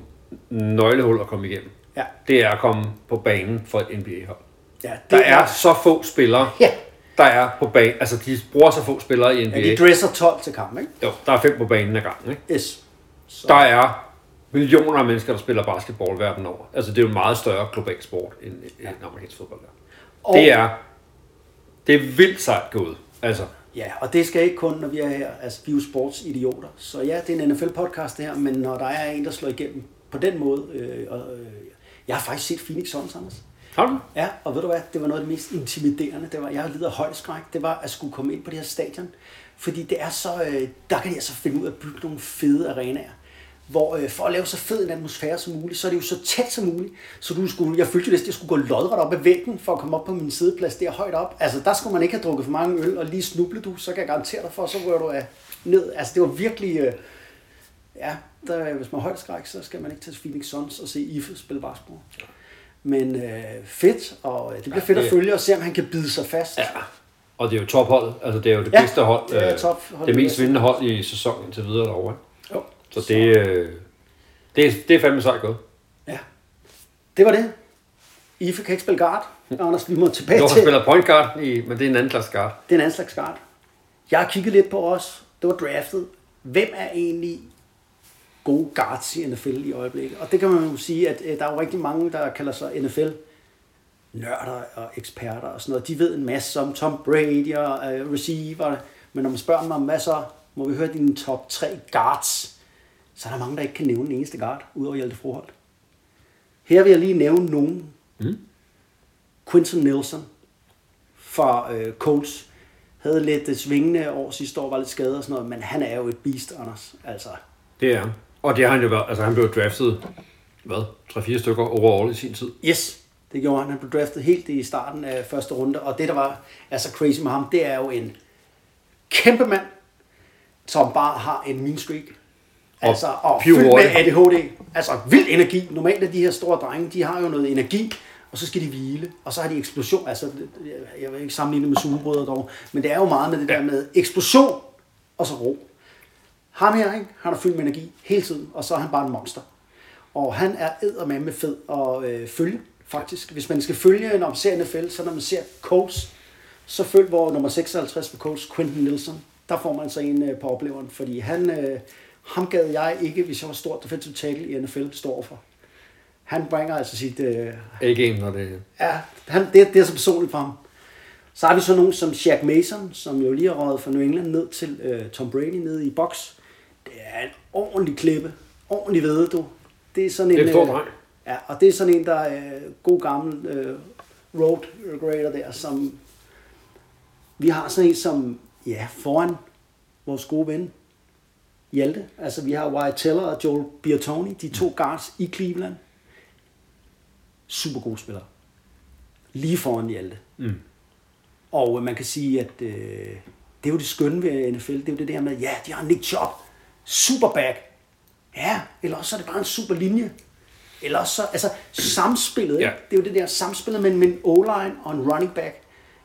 nøglehul at komme igennem. Ja. Det er at komme på banen for et N B A-hold. Ja, der er, er så få spillere, ja. der er på banen. Altså, de bruger så få spillere i N B A. Ja, de dresser tolv til kamp, ikke? Jo, der er fem på banen ad gangen, ikke? Yes. Så. Der er millioner af mennesker, der spiller basketball verden over. Altså, det er jo en meget større global sport, end, ja. end amerikansk fodbold. Og... Det er det er vildt sejt gået. Altså, ja, og det skal ikke kun, når vi er her, altså vi er jo sportsidioter. Så ja, det er en N F L-podcast det her, men når der er en, der slår igennem på den måde, øh, og øh, jeg har faktisk set Phoenix Suns, Anders. Har du? Ja, og ved du hvad, det var noget af det mest intimiderende, det var, jeg lider af højdeskræk, det var at skulle komme ind på det her stadion, fordi det er så, øh, der kan de altså finde ud af at bygge nogle fede arenaer, hvor øh, for at lave så fed en atmosfære som muligt, så er det jo så tæt som muligt, så du skulle, jeg følte jo næsten, at jeg skulle gå lodret op ad væggen, for at komme op på min sideplads der højt op. Altså, der skulle man ikke have drukket for mange øl, og lige snuble du, så kan jeg garantere dig for, så rører du af ned. Altså, det var virkelig, øh, ja, der, hvis man højt skræk, så skal man ikke tage Phoenix Suns og se Ife spille basketball. Men øh, fedt, og øh, det bliver ja, fedt at følge, og se om han kan bide sig fast. Ja, og det er jo tophold, altså det er jo det ja, bedste hold, øh, det, hold det mest vindende hold i sæsonen til videre derovre. Jo. Så det, øh, det, det er fandme sejt godt. Ja, det var det. Ife kan ikke spille guard. Anders, vi må tilbage jo, til... Jo, han spiller point guard, men det er en anden slags guard. Det er en anden slags guard. Jeg har kigget lidt på os. Det var draftet. Hvem er egentlig gode guards i N F L i øjeblikket? Og det kan man jo sige, at øh, der er jo rigtig mange, der kalder sig N F L-nørder og eksperter og sådan noget. De ved en masse om Tom Brady og øh, receiver. Men når man spørger mig om, hvad så? Må vi høre dine top tre guards? Så er der mange, der ikke kan nævne den eneste guard, udover Hjalte Froholdt. Her vil jeg lige nævne nogen. Mm. Quinton Nelson fra øh, Colts. Havde lidt svingende år sidste år, var lidt skadet og sådan noget, men han er jo et beast, Anders. Altså. Det er han. Og det har han jo været. Altså, han blev draftet, hvad, tre-fire stykker overall i sin tid? Yes, det gjorde han. Han blev draftet helt i starten af første runde, og det, der var altså crazy med ham, det er jo en kæmpe mand, som bare har en mean streak. Og altså, og fyldt med A D H D. Altså, vild energi. Normalt er de her store drenge, de har jo noget energi, og så skal de hvile, og så har de eksplosion. Altså, jeg vil ikke sammenligne det med sugebrødre dog, men det er jo meget med det ja. der med eksplosion, og så ro. Ham her, ikke? Han er fyldt med energi hele tiden, og så er han bare en monster. Og han er eddermame fed at øh, følge, faktisk. Hvis man skal følge, når man ser N F L, så når man ser Colts, så følg hvor nummer seksoghalvtreds for Colts, Quinton Nelson. Der får man så en øh, på opleveren, fordi han... Øh, Ham gad jeg ikke, hvis jeg var stor defensive tackle i N F L, står for. Han bringer altså sit... Øh, A-game, når det... Ja, han, det, det er så personligt for ham. Så har vi så nogen som Shaq Mason, som jo lige har røget fra New England ned til øh, Tom Brady nede i boks. Det er en ordentlig klippe. Ordentlig ved du. Det er sådan en... Det er stor øh, ja, og det er sådan en, der er øh, god gammel øh, road grader der, som... Vi har sådan en som, ja, foran vores gode ven, Hjalte. Altså, vi har Wyatt Teller og Joel Biatoni, de to guards i Cleveland. Super gode spillere. Lige foran Hjalte. Mm. Og man kan sige, at øh, det er jo det skønne ved N F L. Det er jo det der med, ja, de har Nick Chubb. Superback. Ja, eller også er det bare en super linje. Eller også, altså, samspillet. Yeah. Det er jo det der samspillet mellem en O-line og en running back.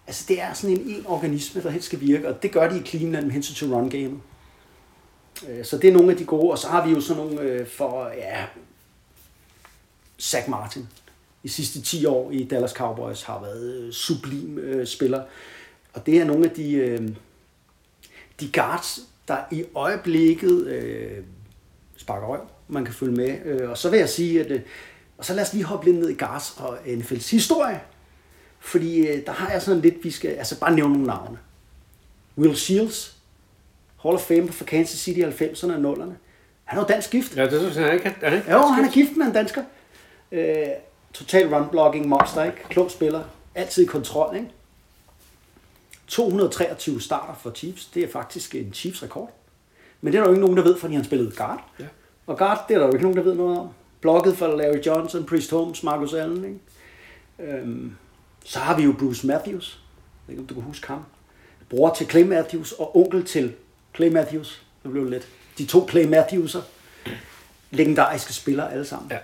Altså, det er sådan en en organisme, der helt skal virke. Og det gør de i Cleveland med hensyn til run-gamet. Så det er nogle af de gode. Og så har vi jo sådan nogle for, ja, Zach Martin. I sidste ti år i Dallas Cowboys har været sublim øh, spiller. Og det er nogle af de, øh, de guards, der i øjeblikket øh, sparker røv, man kan følge med. Og så vil jeg sige, at øh, og så lad os lige hoppe lidt ned i guards og N F L's historie. Fordi øh, der har jeg sådan lidt, vi skal altså bare nævne nogle navne. Will Shields, Hall of Fame for Kansas City i halvfemserne og nullerne. Han er jo dansk gift. Ja, det synes jeg ikke. Er han ikke? Jo, han er gift med en dansker. Øh, Total run-blocking, monster, ikke? Klog spiller. Altid i kontrol, ikke? to hundrede treogtyve starter for Chiefs. Det er faktisk en Chiefs-rekord. Men det er der jo ikke nogen, der ved, fordi han spillede guard. Ja. Og guard, det er der jo ikke nogen, der ved noget om. Blokket for Larry Johnson, Priest Holmes, Marcus Allen, ikke? Øhm, så har vi jo Bruce Matthews. Jeg ved ikke, om du kan huske ham. Bror til Clay Matthews og onkel til Clay Matthews. Det blev lidt. De to Clay Matthewser. Legendariske spillere alle sammen. Ja.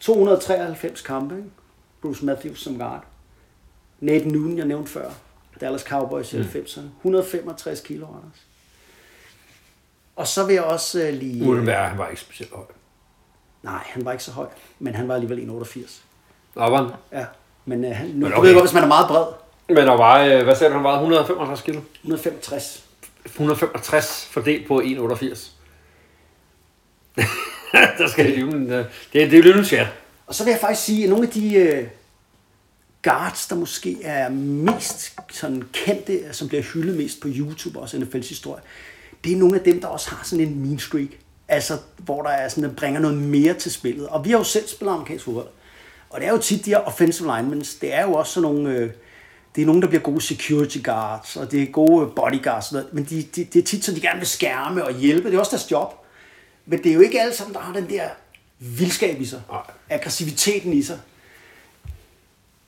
to hundrede treoghalvfems kampe, ikke? Bruce Matthews som guard. Nathan Newton, jeg nævnte før. Dallas Cowboys i mm. halvfemserne. et hundrede femogtres kilo, Anders. Og så vil jeg også uh, lige... Uden være, han var ikke specielt høj. Nej, han var ikke så høj. Men han var alligevel en komma otteogfirs. Nå, var han? Ja. Men uh, han, nu men okay. ved jeg godt, hvis man er meget bred. Men og var, hvad sagde du, han var et hundrede femogtres kilo? et hundrede femogtres. et hundrede femogtres fordelt på en komma otteogfirs. Der skal det, det, det er jo lyden, ja. Og så vil jeg faktisk sige, at nogle af de uh, guards, der måske er mest sådan kendte, som bliver hyldet mest på YouTube, også N F L's historie, det er nogle af dem, der også har sådan en mean streak. Altså, hvor der er sådan, der bringer noget mere til spillet. Og vi har jo selv spillet amerikansk fodbold. Og det er jo tit de her offensive linemen. Det er jo også sådan nogle... Øh, det er nogle, der bliver gode security guards, og det er gode bodyguards. Men de, de, det er tit, så de gerne vil skærme og hjælpe. Det er også deres job. Men det er jo ikke alle sammen, der har den der vildskab i sig. Nej. Aggressiviteten i sig.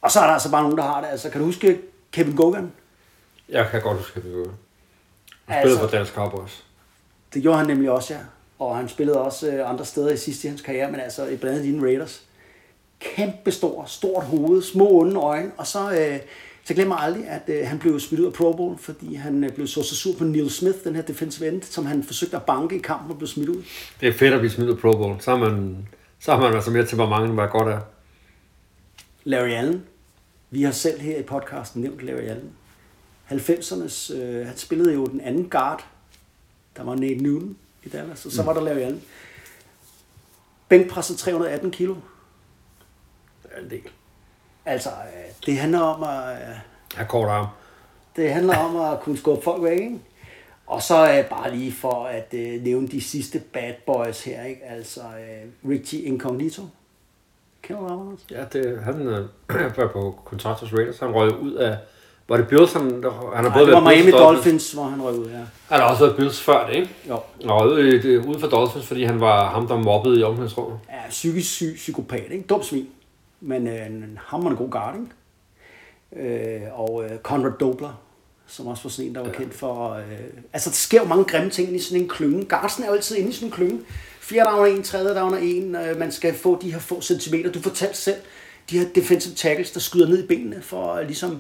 Og så er der altså bare nogen, der har det. Altså, kan du huske Kevin Gogan? Jeg kan godt huske Kevin Gogan. Han altså, spillede for Dallas Cowboys. Det gjorde han nemlig også, ja. Og han spillede også andre steder i sidste i hans karriere, men altså blandt andet dine Raiders. Kæmpe stor, stort hoved, små onde øjne. Og så, øh, så glemmer jeg aldrig, at øh, han blev smidt ud af Pro Bowl, fordi han øh, blev så så sur på Neil Smith, den her defensive end, som han forsøgte at banke i kampen og blev smidt ud. Det er fedt at blive smidt ud af Pro Bowl. Så har man, så har man altså mere til, hvor mange der godt er. Larry Allen. Vi har selv her i podcasten nævnt Larry Allen. halvfemsernes, øh, han spillede jo den anden guard. Der var Nate Newton i Dallas, og så mm. var der Larry Allen. Bænkpresset tre hundrede atten kilo. En del. Altså, det handler om at... Jeg kort arm. Det handler om at kunne skubbe folk væk, ikke? Og så uh, bare lige for at uh, nævne de sidste bad boys her, ikke? Altså, uh, Richie Incognito. Kender du ham? Ja, det, han var uh, på kontrakt hos Raiders. Han røg ud af... Var det Bills, han... han har nej, både det var Miami Dolphins, hvor han røg ud, ja. Han har også været Bills før det, ikke? Jo. Han røg ud, ud for Dolphins, fordi han var ham, der mobbede i omklædningsrummet. Ja, psykisk syg, psykopat, ikke? Dum svin. Men øh, en hammerende god guarding. Øh, og øh, Conrad Dobler, som også var sådan en, der var ja. kendt for... Øh, altså, der sker jo mange grimme ting i sådan en klynge. Guardsen er jo altid inde i sådan en klynge. Fjerde der under en, tredje der under en. Øh, man skal få de her få centimeter. Du fortalte selv, de her defensive tackles, der skyder ned i benene, for øh, ligesom...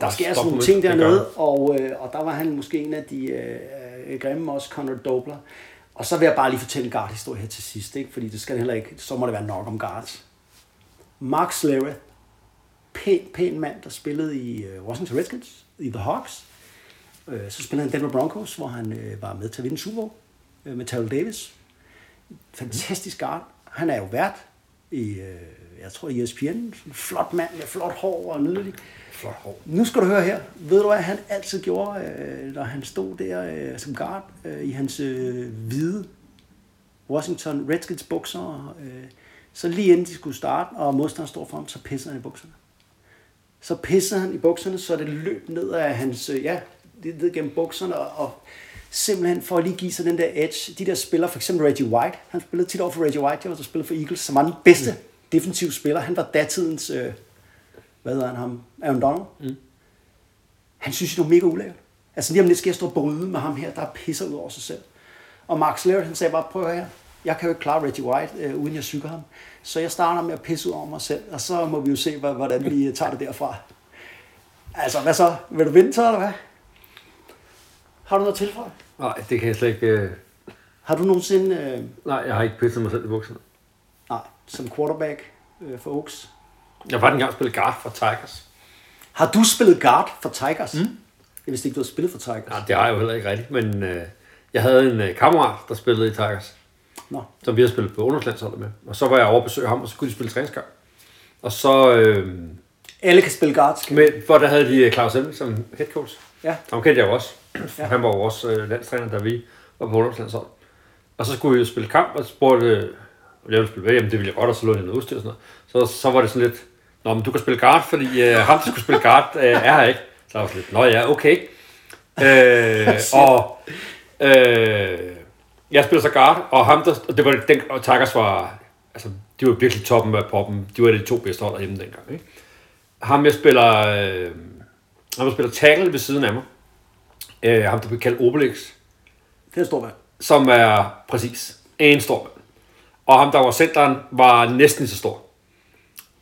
Der, der sker sådan nogle ting dernede, og, øh, og der var han måske en af de øh, grimme også, Conrad Dobler. Og så vil jeg bare lige fortælle en guard-historie her til sidst, ikke? Fordi det skal heller ikke... Så må det være nok om guards. Mark Slaughter, pæn, pæn mand, der spillede i Washington Redskins, i The Hawks. Så spillede han Denver Broncos, hvor han var med til at vinde Super Bowl med Terrell Davis. Fantastisk guard. Han er jo vært i, jeg tror E S P N, flot mand med flot hår og nydelig. Flot hår. Nu skal du høre her, ved du hvad han altid gjorde, når han stod der som guard i hans hvide Washington Redskins bukser, så lige inden de skulle starte, og modstanderen står frem, så pisser han i bukserne. Så pisser han i bukserne, så det løb ned af hans, ja, det ned gennem bukserne, og simpelthen for at lige give sig den der edge. De der spillere, for eksempel Reggie White, han spillede tit over for Reggie White, der var så spillet for Eagles, som var den bedste mm. defensive spiller. Han var datidens, øh, hvad hedder han ham, Aaron Donald. Mm. Han synes, det var mega ulækkert. Altså lige om lidt skal jeg stå og bryde med ham her, der pisser ud over sig selv. Og Mark Slater, han sagde bare, prøv her, jeg kan jo ikke klare Reggie White, øh, uden jeg sykker ham. Så jeg starter med at pisse ud over mig selv, og så må vi jo se, hvordan vi tager det derfra. Altså, hvad så? Vil du vinde så, eller hvad? Har du noget tilføje? Nej, det kan jeg slet ikke... Øh... Har du nogensinde... Øh... Nej, jeg har ikke pisset mig selv i bukserne. Nej, som quarterback øh, for Oaks. Jeg var engang spillet guard for Tigers. Har du spillet guard for Tigers? Mm. Jeg vidste ikke, du havde spillet for Tigers. Nej, det har jeg jo heller ikke rigtigt, men øh, jeg havde en øh, kammerat, der spillede i Tigers. Nå. Som vi havde spillet på underlandsholdet med. Og så var jeg over at besøge ham, og så kunne de spille træningskamp. Og så... Øh... Alle kan spille guards. Men for der havde de Claus Elming som head coach. Ja. Ham kendte jeg jo også. Ja. Han var jo også øh, landstræner, da vi var på underlandsholdet. Og så skulle vi jo spille kamp, og spurgte, øh, jeg ville spille væk, det ville jeg godt, og så lå jeg noget udstyr og sådan noget. Så, så var det sådan lidt, nå, men du kan spille guard, fordi øh, ham, der skulle spille guard, øh, er her ikke. Så var jeg sådan lidt, nå ja, okay. Øh, og... Øh, Jeg spiller så guard, og ham der, og det var den, og Tigers var, altså, de var virkelig toppen af poppen, de var de to bedste hold hjemme dengang, ikke? Ham jeg spiller, øh, ham der spiller tackle ved siden af mig, øh, ham der bliver kaldt Obelix. Det er en stor mand. Som er, præcis, en stor mand. Og ham der var centeren, var næsten så stor.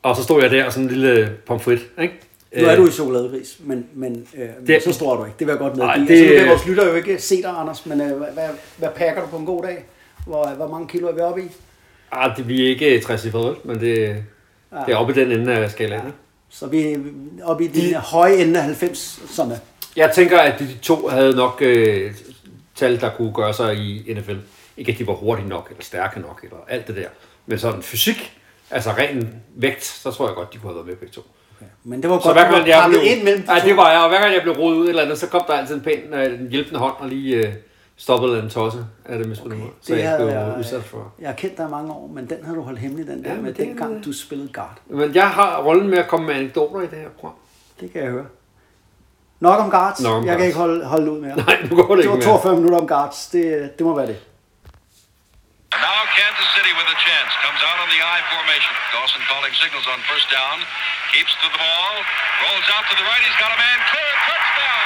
Og så stod jeg der, og sådan en lille pomfrit, ikke? Nu er du i chokoladeris, men, men, øh, det, men så står du ikke. Det vil jeg godt med. Ej, det, altså, nu kan vores lytter jo ikke se dig, Anders, men øh, hvad, hvad pakker du på en god dag? Hvor, hvor mange kilo er vi oppe i? Ej, det bliver ikke tres i fadøl, men det, det er oppe i den ende af skalaen. Ja. Så vi er oppe i den de, høje ende af halvfems, sådan er. Jeg tænker, at de to havde nok øh, tal, der kunne gøre sig i N F L. Ikke at de var hurtige nok, eller stærke nok, eller alt det der. Men sådan fysik, altså ren vægt, så tror jeg godt, de kunne have været med begge to. Okay. Men det var godt, at du var ind mellem de to. Ej, det var jeg, og hver gang jeg blev rodet ud eller andet, så kom der altid en pæn en hjælpende hånd og lige øh, stoppede en tosse af det, okay. Så det jeg blev jeg, udsat for. Jeg har kendt dig mange år, men den havde du holdt hemmelig, den der, ja, med den det, gang, du spillede guard. Men jeg har rollen med at komme med anekdoter i det her program. Det kan jeg høre. Nok om guards. Nok om jeg guards. Kan ikke holde, holde ud mere. Nej, nu går det, det ikke. Det var toogfyrre minutter om guards. Det, det må være det. Now Kansas City with a chance. Comes out on the I formation. Dawson calling signals on first down. Keeps to the ball, rolls out to the right, he's got a man clear, touchdown!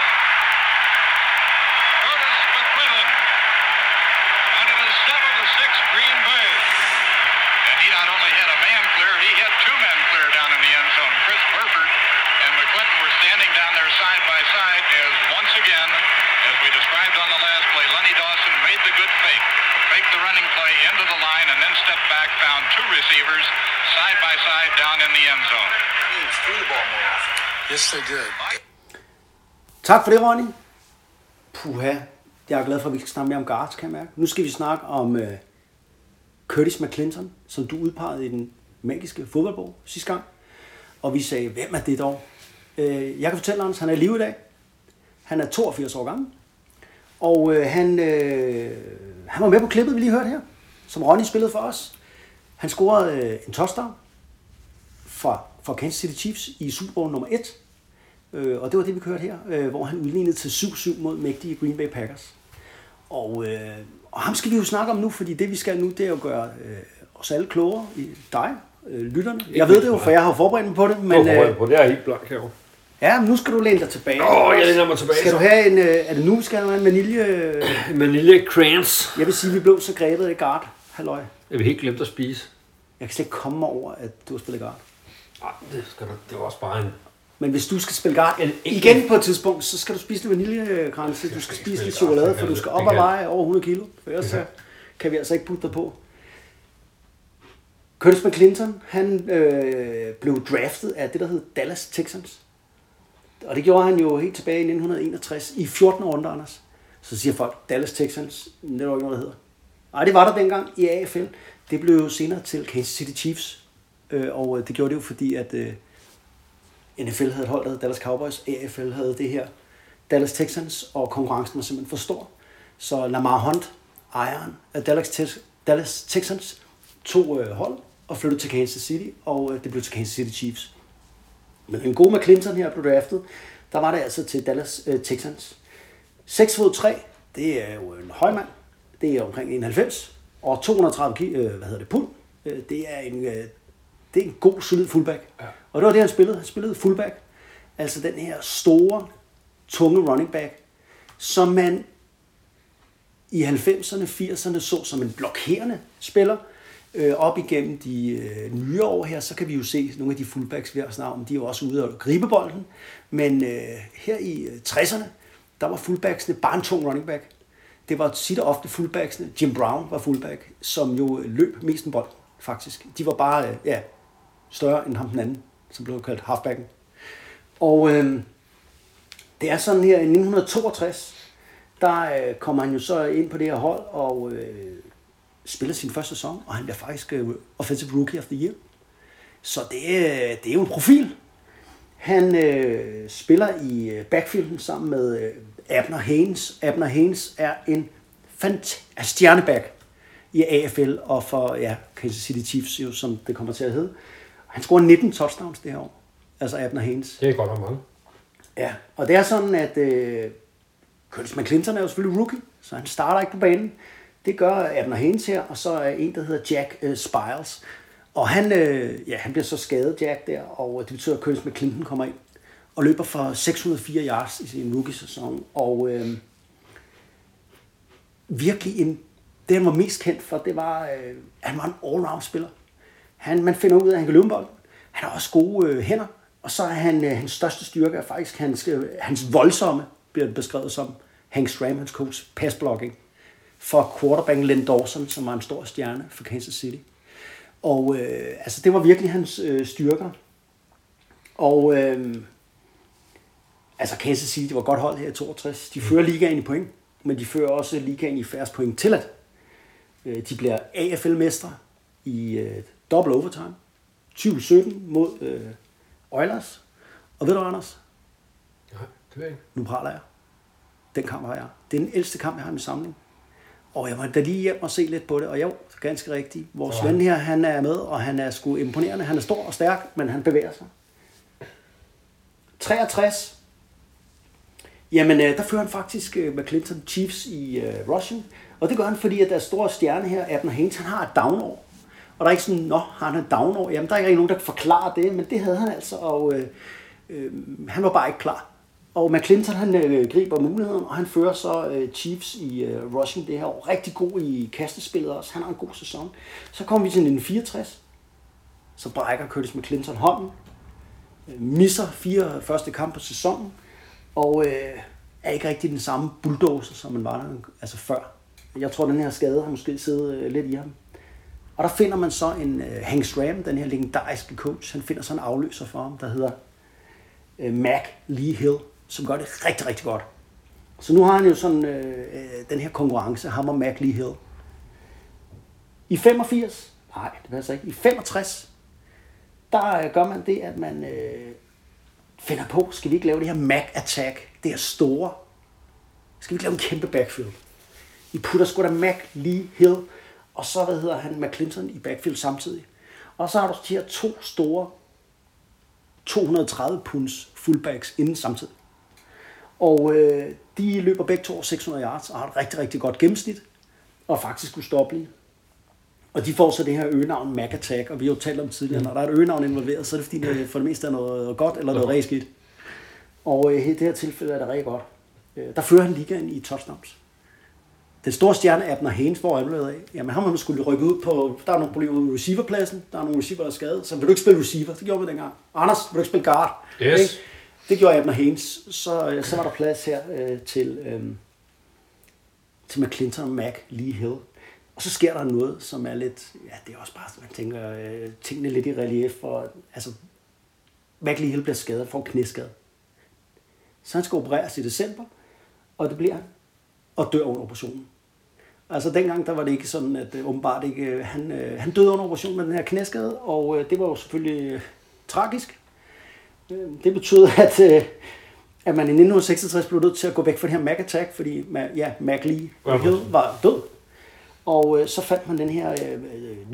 Curtis McClinton, and it is seven to six Green Bay. And he not only had a man clear, he had two men clear down in the end zone. Chris Burford and McClinton were standing down there side by side as once again, as we described on the last play, Lenny Dawson made the good fake, faked the running play into the line, and then stepped back, found two receivers side by side down in the end zone. Yes, they did. Tak for det, Ronny. Puha, jeg er glad for, at vi skal snakke mere om guards, kan jeg mærke. Nu skal vi snakke om uh, Curtis McClinton, som du udpegede i den magiske fodboldbog sidste gang. Og vi sagde, hvem er det dog? Uh, jeg kan fortælle, Anders, han er i live i dag. Han er toogfirs år gammel. Og uh, han, uh, han var med på klippet, vi lige hørte her, som Ronny spillede for os. Han scorede uh, en touchdown fra... for Kansas City Chiefs i Super Bowl nummer et. Øh, og det var det, vi kørte her, øh, hvor han udlignede til syv syv mod mægtige Green Bay Packers. Og, øh, og ham skal vi jo snakke om nu, fordi det, vi skal nu, det er jo at gøre øh, os alle klogere. Dig, øh, lytterne. Jeg ved det jo, for jeg har forberedt mig på det. Men, øh, på. Det er helt blank herovre. Ja, men nu skal du læne dig tilbage. Åh, oh, jeg læner mig tilbage. Skal du have en, øh, er det nu, vi skal have en vanilje... Øh, vanilje crans. Jeg vil sige, vi blev så grebet af guard. Halløj. Jeg vil helt glemt at spise. Jeg kan slet ikke komme over, at du har spillet guard. Ej, det skal du, det var også bare en... Men hvis du skal spille guard igen på et tidspunkt, så skal du spise lidt vaniljekranse, du skal spise lidt chokolade, for du skal op og veje over hundrede kilo, for ellers så kan vi altså ikke putte dig på. Curtis McClinton, han øh, blev draftet af det, der hed Dallas Texans. Og det gjorde han jo helt tilbage i nitten enogtres, i fjorten runder, Anders. Så siger folk, Dallas Texans, det var ikke noget, der hedder. Ej, det var der dengang i A F L. Det blev jo senere til Kansas City Chiefs. Øh, og det gjorde det jo, fordi at øh, N F L havde et hold, der hed Dallas Cowboys, A F L havde det her Dallas Texans, og konkurrencen var simpelthen for stor. Så Lamar Hunt, ejeren af Dallas, Te- Dallas Texans, tog øh, hold og flyttede til Kansas City, og øh, det blev til Kansas City Chiefs. Men en god McClinton her blev draftet, der var det altså til Dallas øh, Texans. seks fod tre, det er jo en høj mand, det er omkring enoghalvfems, og to hundrede og tredive øh, hvad hedder det, pund, øh, det er en... Øh, Det er en god, solid fullback. Ja. Og det var det, han spillede. Han spillede fullback. Altså den her store, tunge running back, som man i halvfemserne, firserne så som en blokerende spiller. Øh, op igennem de øh, nye år her, så kan vi jo se nogle af de fullbacks, vi har snakket om, de er jo også ude og gribe bolden. Men øh, her i øh, tresserne, der var fullbacksene bare en tung running back. Det var tit og ofte fullbacksene. Jim Brown var fullback, som jo løb mest en bold, faktisk. De var bare... Øh, ja, større end ham den anden, som blev kaldt halfbacken. Og øh, det er sådan her, i nitten toogtres, der øh, kommer han jo så ind på det her hold og øh, spiller sin første sæson, og han bliver faktisk øh, Offensive Rookie of the Year. Så det, øh, det er jo en profil. Han øh, spiller i øh, backfielden sammen med øh, Abner Haynes. Abner Haynes er en fant- stjerneback i A F L og for ja, Kansas City Chiefs, jo, som det kommer til at hedde. Han scorer nitten touchdowns det her år. Altså Abner Haynes. Det er godt nok mange. Ja, og det er sådan, at øh, Curtis McClinton er jo selvfølgelig rookie, så han starter ikke på banen. Det gør Abner Haynes her, og så er en, der hedder Jack øh, Spiles. Og han, øh, ja, han bliver så skadet, Jack, der, og det betyder, at Curtis McClinton kommer ind og løber for seks hundrede og fire yards i sin rookie-sæson. Og øh, virkelig, en, det han var mest kendt for, det var, øh, han var en all-round-spiller. Han, man finder ud af, at han kan løbe med bolden. Han har også gode øh, hænder. Og så er han, øh, hans største styrke er faktisk hans, øh, hans voldsomme, bliver det beskrevet som, Hank Stram, hans coach, passblocking. For quarterbacken Len Dawson, som var en stor stjerne for Kansas City. Og øh, altså, det var virkelig hans øh, styrker. Og øh, altså Kansas City, det var godt hold her i toogtres. De fører ligaen i point, men de fører også ligaen i færrest point til at. Øh, de bliver A F L-mestre i... Øh, Double overtime. tyve sytten mod øh, Oilers. Og ved du, Anders? Nej, det ved jeg ikke. Nu praler jeg. Den kamp har jeg. Det er den ældste kamp, jeg har i min samling. Og jeg var da lige hjem og se lidt på det. Og jo, ganske rigtigt. Vores oh. ven her, han er med, og han er sgu imponerende. Han er stor og stærk, men han bevæger sig. treogtres. Jamen, øh, der fører han faktisk øh, McClinton Chiefs i øh, rushing. Og det gør han, fordi at deres store stjerne her, Abner Haynes, han har et down-år. Og der er ikke sådan, nå, har han et down-år? Jamen, der er ikke nogen, der kan forklare det, men det havde han altså, og øh, øh, han var bare ikke klar. Og McClinton, han øh, griber muligheden, og han fører så øh, Chiefs i øh, rushing det her år. Rigtig god i kastespillet også, han har en god sæson. Så kommer vi til nitten fireogtres, så brækker Curtis McClinton hånden, øh, misser fire første kamp på sæsonen, og øh, er ikke rigtig den samme bulldozer, som han var der, altså før. Jeg tror, den her skade har måske siddet øh, lidt i ham. Og der finder man så en uh, Hank Stram, den her legendariske coach, han finder så en afløser for ham, der hedder uh, Mac Lee Hill, som gør det rigtig, rigtig godt. Så nu har han jo sådan uh, uh, den her konkurrence, ham og Mac Lee Hill. I femogfirs, nej, det passer ikke, i femogtres, der uh, gør man det, at man uh, finder på, skal vi ikke lave det her Mac Attack, det her store, skal vi ikke lave en kæmpe backfield? I putter sgu da Mac Lee Hill, og så, hvad hedder han, McClinton i backfield samtidig. Og så har du de her to store to hundrede og tredive punds fullbacks inden samtidig. Og øh, de løber begge to over seks hundrede yards og har et rigtig, rigtig godt gennemsnit. Og faktisk ustoppelige. Og de får så det her øgenavn Mac Attack, og vi har jo talt om tidligere, når der er et øgenavn involveret, så er det fordi, det for det meste er noget godt eller noget rigtig skidt. Og øh, i det her tilfælde er det rigtig godt. Øh, der fører han ligaen i touchdowns. Den store stjerne er Abner Haynes, hvor han blev af. Jamen, ham har man skulle rykke ud på... Der er nogle problemer med receiverpladsen. Der er nogle receiver, der er skadet. Så vil du ikke spille receiver? Det gjorde vi dengang. Anders, vil du ikke spille guard? Yes. Ikke? Det gjorde Abner Haynes. Så, så var der plads her øh, til, øh, til McClinton og Mac Lee Hill. Og så sker der noget, som er lidt... Ja, det er også bare, man tænker øh, tingene lidt i relief. Og, altså, Mac Lee Hill bliver skadet for en knæskade. Så han skal opereres i december, og det bliver han. Og dør under operationen. Altså dengang, der var det ikke sådan, at øh, åbenbart ikke... Øh, han, øh, han døde under operation med den her knæskade, og øh, det var jo selvfølgelig øh, tragisk. Øh, det betød, at, øh, at man i nitten seksogtres blev nødt til at gå væk fra den her Mac Attack, fordi man, ja, Mac Lee var død. Og øh, så fandt man den her øh,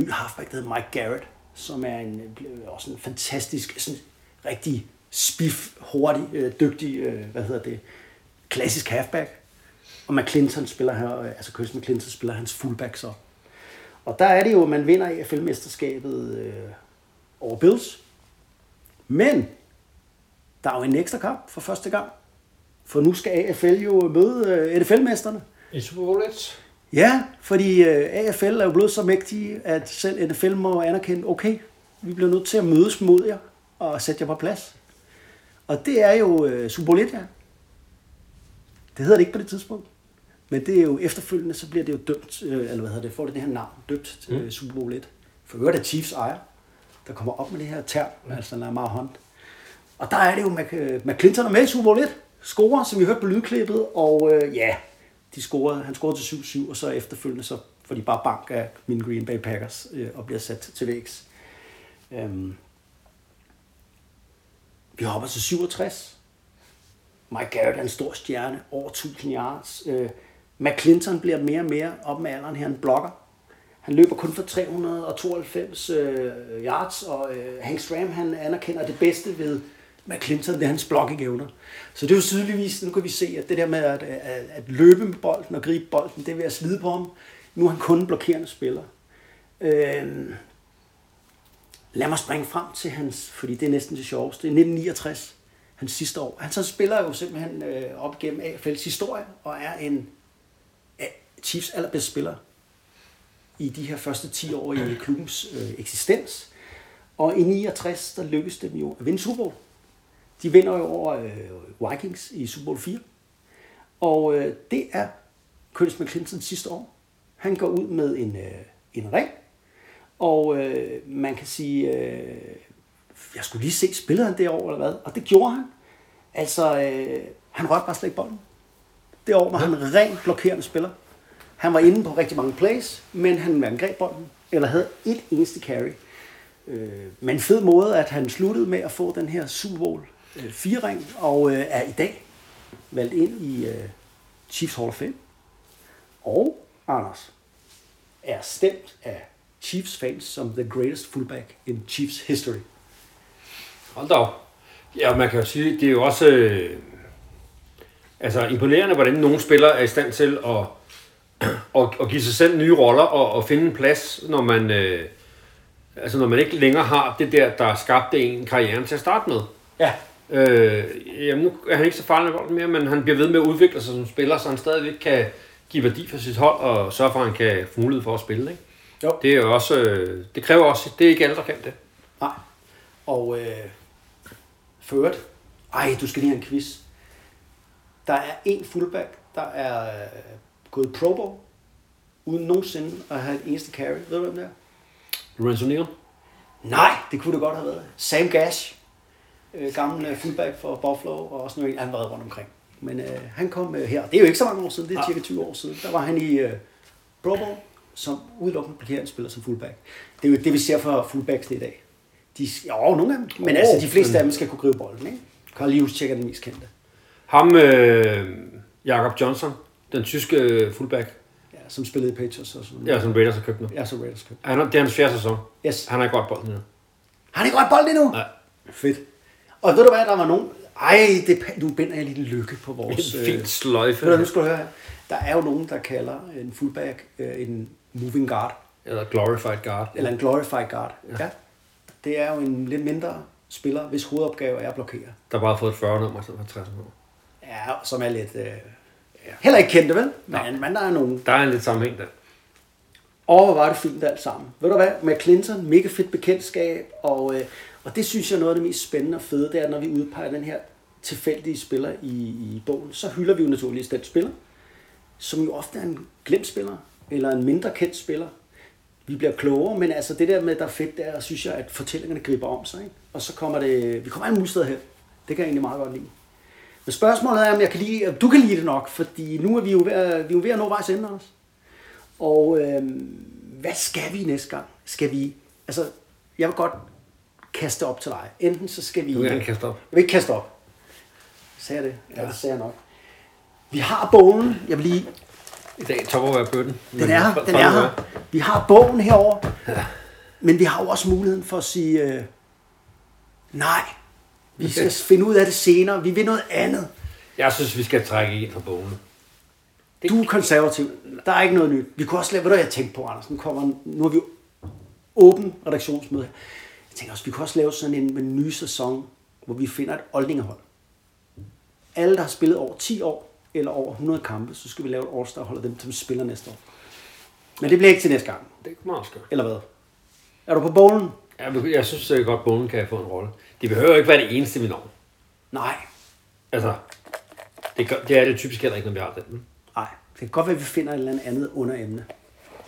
ny halfback, der hed Mike Garrett, som er en, øh, også en fantastisk, sådan, rigtig spiff, hurtig, øh, dygtig, øh, hvad hedder det, klassisk halfback. Og McClinton spiller her, altså Curtis McClinton spiller hans fullback så. Og der er det jo, at man vinder A F L-mesterskabet øh, over Bills. Men der er jo en ekstra kamp for første gang. For nu skal A F L jo møde øh, N F L-mesterne. I Super Bowl et. Ja, fordi øh, A F L er jo blevet så mægtige, at selv N F L må anerkende, okay, vi bliver nødt til at mødes mod jer og sætte jer på plads. Og det er jo øh, Super Bowl et, ja. Det hedder det ikke på det tidspunkt. Men det er jo efterfølgende, så bliver det jo dømt, øh, eller hvad hedder det, får det det her navn, døbt til mm. Super Bowl et. For øvrigt er Chiefs ejer, der kommer op med det her term, mm. altså Lamar Hunt. Og der er det jo, Mac- McClinton er med i Super Bowl et, scorer, som vi hørte på lydklippet, og øh, ja, de scorede, han scorede til syv syv, og så efterfølgende, så får de bare bank af mine Green Bay Packers, øh, og bliver sat til vægs. Øhm. Vi hopper til syvogtres. Mike Garrett er en stor stjerne, over tusind yards. Øh, McClinton bliver mere og mere op med alderen her, en blokker. Han løber kun for tre hundrede og tooghalvfems øh, yards, og øh, Hank Stram, han anerkender det bedste ved McClinton, det er hans blokkingevner. Så det er jo tydeligvis, nu kan vi se, at det der med at, at, at løbe med bolden og gribe bolden, det er ved at slide på ham. Nu er han kun en blokerende spiller. Øh, lad mig springe frem til hans, fordi det er næsten det sjoveste, det er nitten niogtres. Hans sidste år. Han så spiller jo simpelthen øh, op gennem A F L's historie, og er en øh, Chiefs allerbedste spiller i de her første ti år i klubbens øh, eksistens. Og i niogtres, der lykkes det dem jo at vinde Super Bowl. De vinder jo over øh, Vikings i Super Bowl fire. Og øh, det er Curtis McClinton sidste år. Han går ud med en, øh, en ring, og øh, man kan sige... Øh, jeg skulle lige se, spillede han det år, eller hvad? Og det gjorde han. Altså, øh, han rørte bare slet ikke bolden. Det år var han en rent blokerende spiller. Han var inde på rigtig mange plays, men han var en greb bolden, eller havde et eneste carry. Øh, men fed måde, at han sluttede med at få den her Super Bowl fire-ring, og øh, er i dag valgt ind i øh, Chiefs Hall of Fame. Og Anders er stemt af Chiefs fans som the greatest fullback in Chiefs history. Hold da op. Ja, man kan jo sige, det er jo også øh, altså imponerende, hvordan nogle spillere er i stand til at, at, at give sig selv nye roller og, og finde en plads, når man, øh, altså, når man ikke længere har det der, der skabte en karriere til at starte med. Ja. Øh, jamen, nu er han ikke så farlig med bolden mere, men han bliver ved med at udvikle sig som spiller, så han stadigvæk kan give værdi for sit hold og sørge for, at han kan få mulighed for at spille. Ikke? Jo. Det er jo også, øh, det kræver også, det er ikke alle, der kan det. Nej. Og... Øh Ført. Ej, du skal lige have en quiz. Der er en fullback, der er gået Pro Bowl, uden nogensinde at have et eneste carry. Ved du, hvem det er? Lorenzo Neal? Nej, det kunne det godt have været. Sam Gash, gammel fullback for Buffalo, og også noget, han var rundt omkring. Men øh, han kom øh, her, det er jo ikke så mange år siden, det er cirka tyve år siden. Der var han i øh, Pro Bowl, som udelukkende blokerende spiller som fullback. Det er jo det, vi ser fra fullbacks i dag. De, jo, nogle af dem, men oh, altså de fleste af dem skal kunne gribe bolden, ikke? Carl Lewis-Checker er den mest kendte. Ham, øh, Jacob Johnson, den tyske fullback. Ja, som spillede i Patriots og sådan. Ja, som Raiders har købt nu. Ja, som Raiders har købt. Han, det er hans fjerde sæson. Yes. Han har ikke godt bolden endnu. Han har ikke godt bolden endnu? Nej. Fedt. Og ved du hvad, der var nogen... Ej, det, nu binder jeg lidt lykke på vores... En fint sløjfe. Øh, nu skal du høre her. Der er jo nogen, der kalder en fullback øh, en moving guard. Eller glorified guard. Eller en glorified guard, ja. ja. Det er jo en lidt mindre spiller, hvis hovedopgave er at blokere. Der bare har fået et fyrre nummer, så har tres nummer. Ja, som er lidt... Øh, heller ikke kendte, vel? Men, men der er nogen. Der er en lidt sammenhæng der. Og hvor var det fint alt sammen. Ved du hvad? McClinton, mega fedt bekendtskab. Og, øh, og det synes jeg er noget af det mest spændende og fede, det er, når vi udpeger den her tilfældige spiller i, i bogen, så hylder vi jo naturligvis den spiller, som jo ofte er en glemt spiller, eller en mindre kendt spiller. Vi bliver klogere, men altså det der med, der er fedt, der synes jeg, at fortællingerne griber om sig. Ikke? Og så kommer det... Vi kommer alle mulige steder hen. Det kan jeg egentlig meget godt lide. Men spørgsmålet er, om jeg kan lide... Du kan lide det nok, fordi nu er vi jo ved at, vi er ved at nå vejs ende, Anders. Og øh, hvad skal vi næste gang? Skal vi... Altså, jeg vil godt kaste op til dig. Enten så skal vi... Du vil ikke kaste op. Jeg vil ikke kaste op. Sagde jeg det? Ja, ja, det sagde jeg nok. Vi har bogen. Jeg vil lige... I dag topper jeg bøtten. Den er her. Den er her. Vi har bogen herovre. Ja. Men vi har jo også muligheden for at sige... Øh, nej, vi skal finde ud af det senere. Vi vil noget andet. Jeg synes, vi skal trække en fra bogen. Du er konservativ. Der er ikke noget nyt. Vi kunne også lave... Hvad er det, jeg tænkte på, Anders? Nu, kommer, nu er vi jo åben redaktionsmøde. Jeg tænker også, vi kunne også lave sådan en, en ny sæson, hvor vi finder et oldingerhold. Alle, der har spillet over ti år eller over hundrede kampe, så skal vi lave et all-star-hold af dem, som spiller næste år. Men det bliver ikke til næste gang. Det kommer også godt. Eller hvad? Er du på bowlen? Jeg, jeg synes det er godt, at bowlen kan få en rolle. De behøver ikke være det eneste, vi når. Nej. Altså, det, det er det typisk heller ikke, når vi har det. Nej, det kan godt være, at vi finder et eller andet underemne.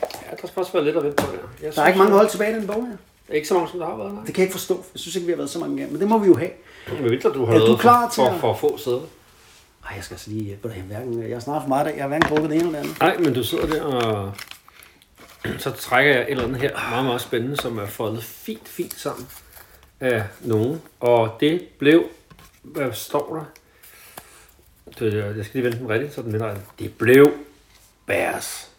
Ja, der skal også være lidt at vente på det. Jeg der er ikke mange hold tilbage i den bog her. Ikke så mange, som der har været, nej. Det kan jeg ikke forstå. Jeg synes ikke, vi har været så mange gange, men det må vi jo have. Hvad vil du have lavet for, for, for at få sæder? Nej, jeg skal så lige hjælpe dig. Jeg har snart for meget, jeg har hverken brugt det ene eller det andet. Nej, men du sidder der, og så trækker jeg et eller andet her meget, meget spændende, som er foldet fint, fint sammen af nogen. Og det blev, hvad står der? Jeg skal lige vente den rigtigt, så den vender. Det blev Bears.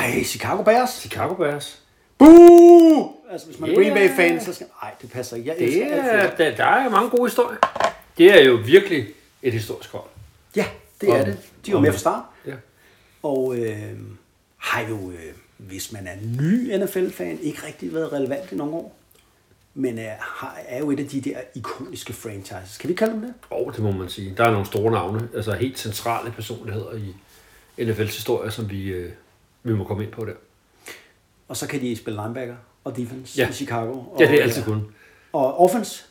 Ej, Chicago Bears. Chicago Bears. Boo! Altså, hvis man yeah. er Green Bay-fan, så skal nej, det passer ikke. Jeg det er, der, der er mange gode historier. Det er jo virkelig et historisk hold. Ja, det om, er det. De var med fra start. Ja. Og øh, har jo, øh, hvis man er ny N F L-fan, ikke rigtig været relevant i nogle år. Men øh, er jo et af de der ikoniske franchises. Kan vi kalde dem det? Åh, oh, det må man sige. Der er nogle store navne. Altså helt centrale personligheder i N F L's historie, som vi, øh, vi må komme ind på der. Og så kan de spille linebacker og defense ja. i Chicago. Og, ja, det er altid kun. Og offense?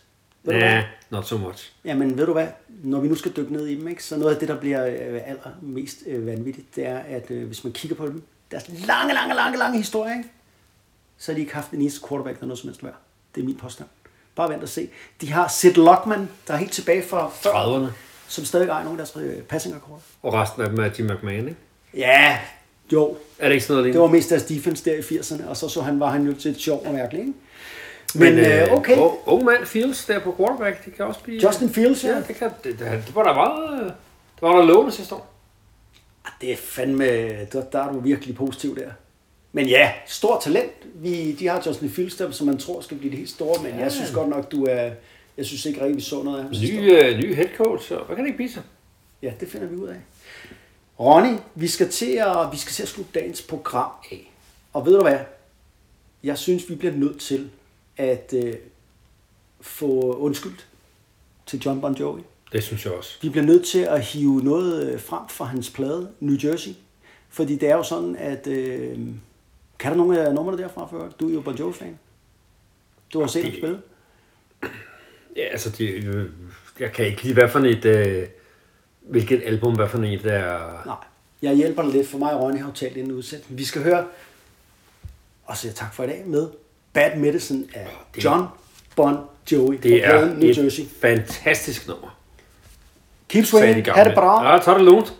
Ja, yeah, not so much. Jamen, ved du hvad? Når vi nu skal dykke ned i dem, ikke, så noget af det, der bliver allermest vanvittigt, det er, at hvis man kigger på dem, deres lange, lange, lange, lange historie, ikke? Så har de ikke haft den eneste quarterback, der er noget som helst værd. Det er min påstand. Bare vent og se. De har Sid Luckman, der er helt tilbage fra trediverne, som stadig ejer nogle af deres passing-rekorder. Og resten af dem er Jim McMahon, ikke? Ja, jo. Er det ikke sådan noget, det, det var mest deres defense der i firserne, og så, så han, var han jo til et sjov og mærkeligt, ikke? Men, Men øh, okay. Unge oh, oh mand Fields der på quarterback, det kan også blive... Justin Fields, ja. ja det, kan, det, det, det var der meget... Det var der lovende sidste år. Det er fandme... Der, der er du virkelig positiv der. Men ja, stort talent. Vi, de har Justin Fields der, som man tror skal blive det helt store, men ja. jeg synes godt nok, du er... Jeg synes ikke rigtig, vi så noget af ham. Ny, øh, ny head coach, og hvad kan det ikke blive så? Ja, det finder vi ud af. Ronny, vi skal til at, vi skal til at slutte dagens program af. Og ved du hvad? Jeg synes, vi bliver nødt til at øh, få undskyldt til John Bon Jovi. Det synes jeg også. Vi bliver nødt til at hive noget frem fra hans plade, New Jersey. Fordi det er jo sådan, at... Øh, kan der nogle af numrene derfra før? Du er jo Bon Jovi-fan. Du har set det... ham spille. Ja, altså... Det, øh, jeg kan ikke lide, hvad for et... Øh... Hvilket album, hvad for en, der er... Nej, jeg hjælper dig lidt. For mig og Ronny har jo talt inden udsætning. Vi skal høre, og så tak for i dag, med Bad Medicine af oh, John Bon Jovi. Det er New Jersey. Et fantastisk nummer. Keep swinging, ha' det bra. Ja, tag det lunt.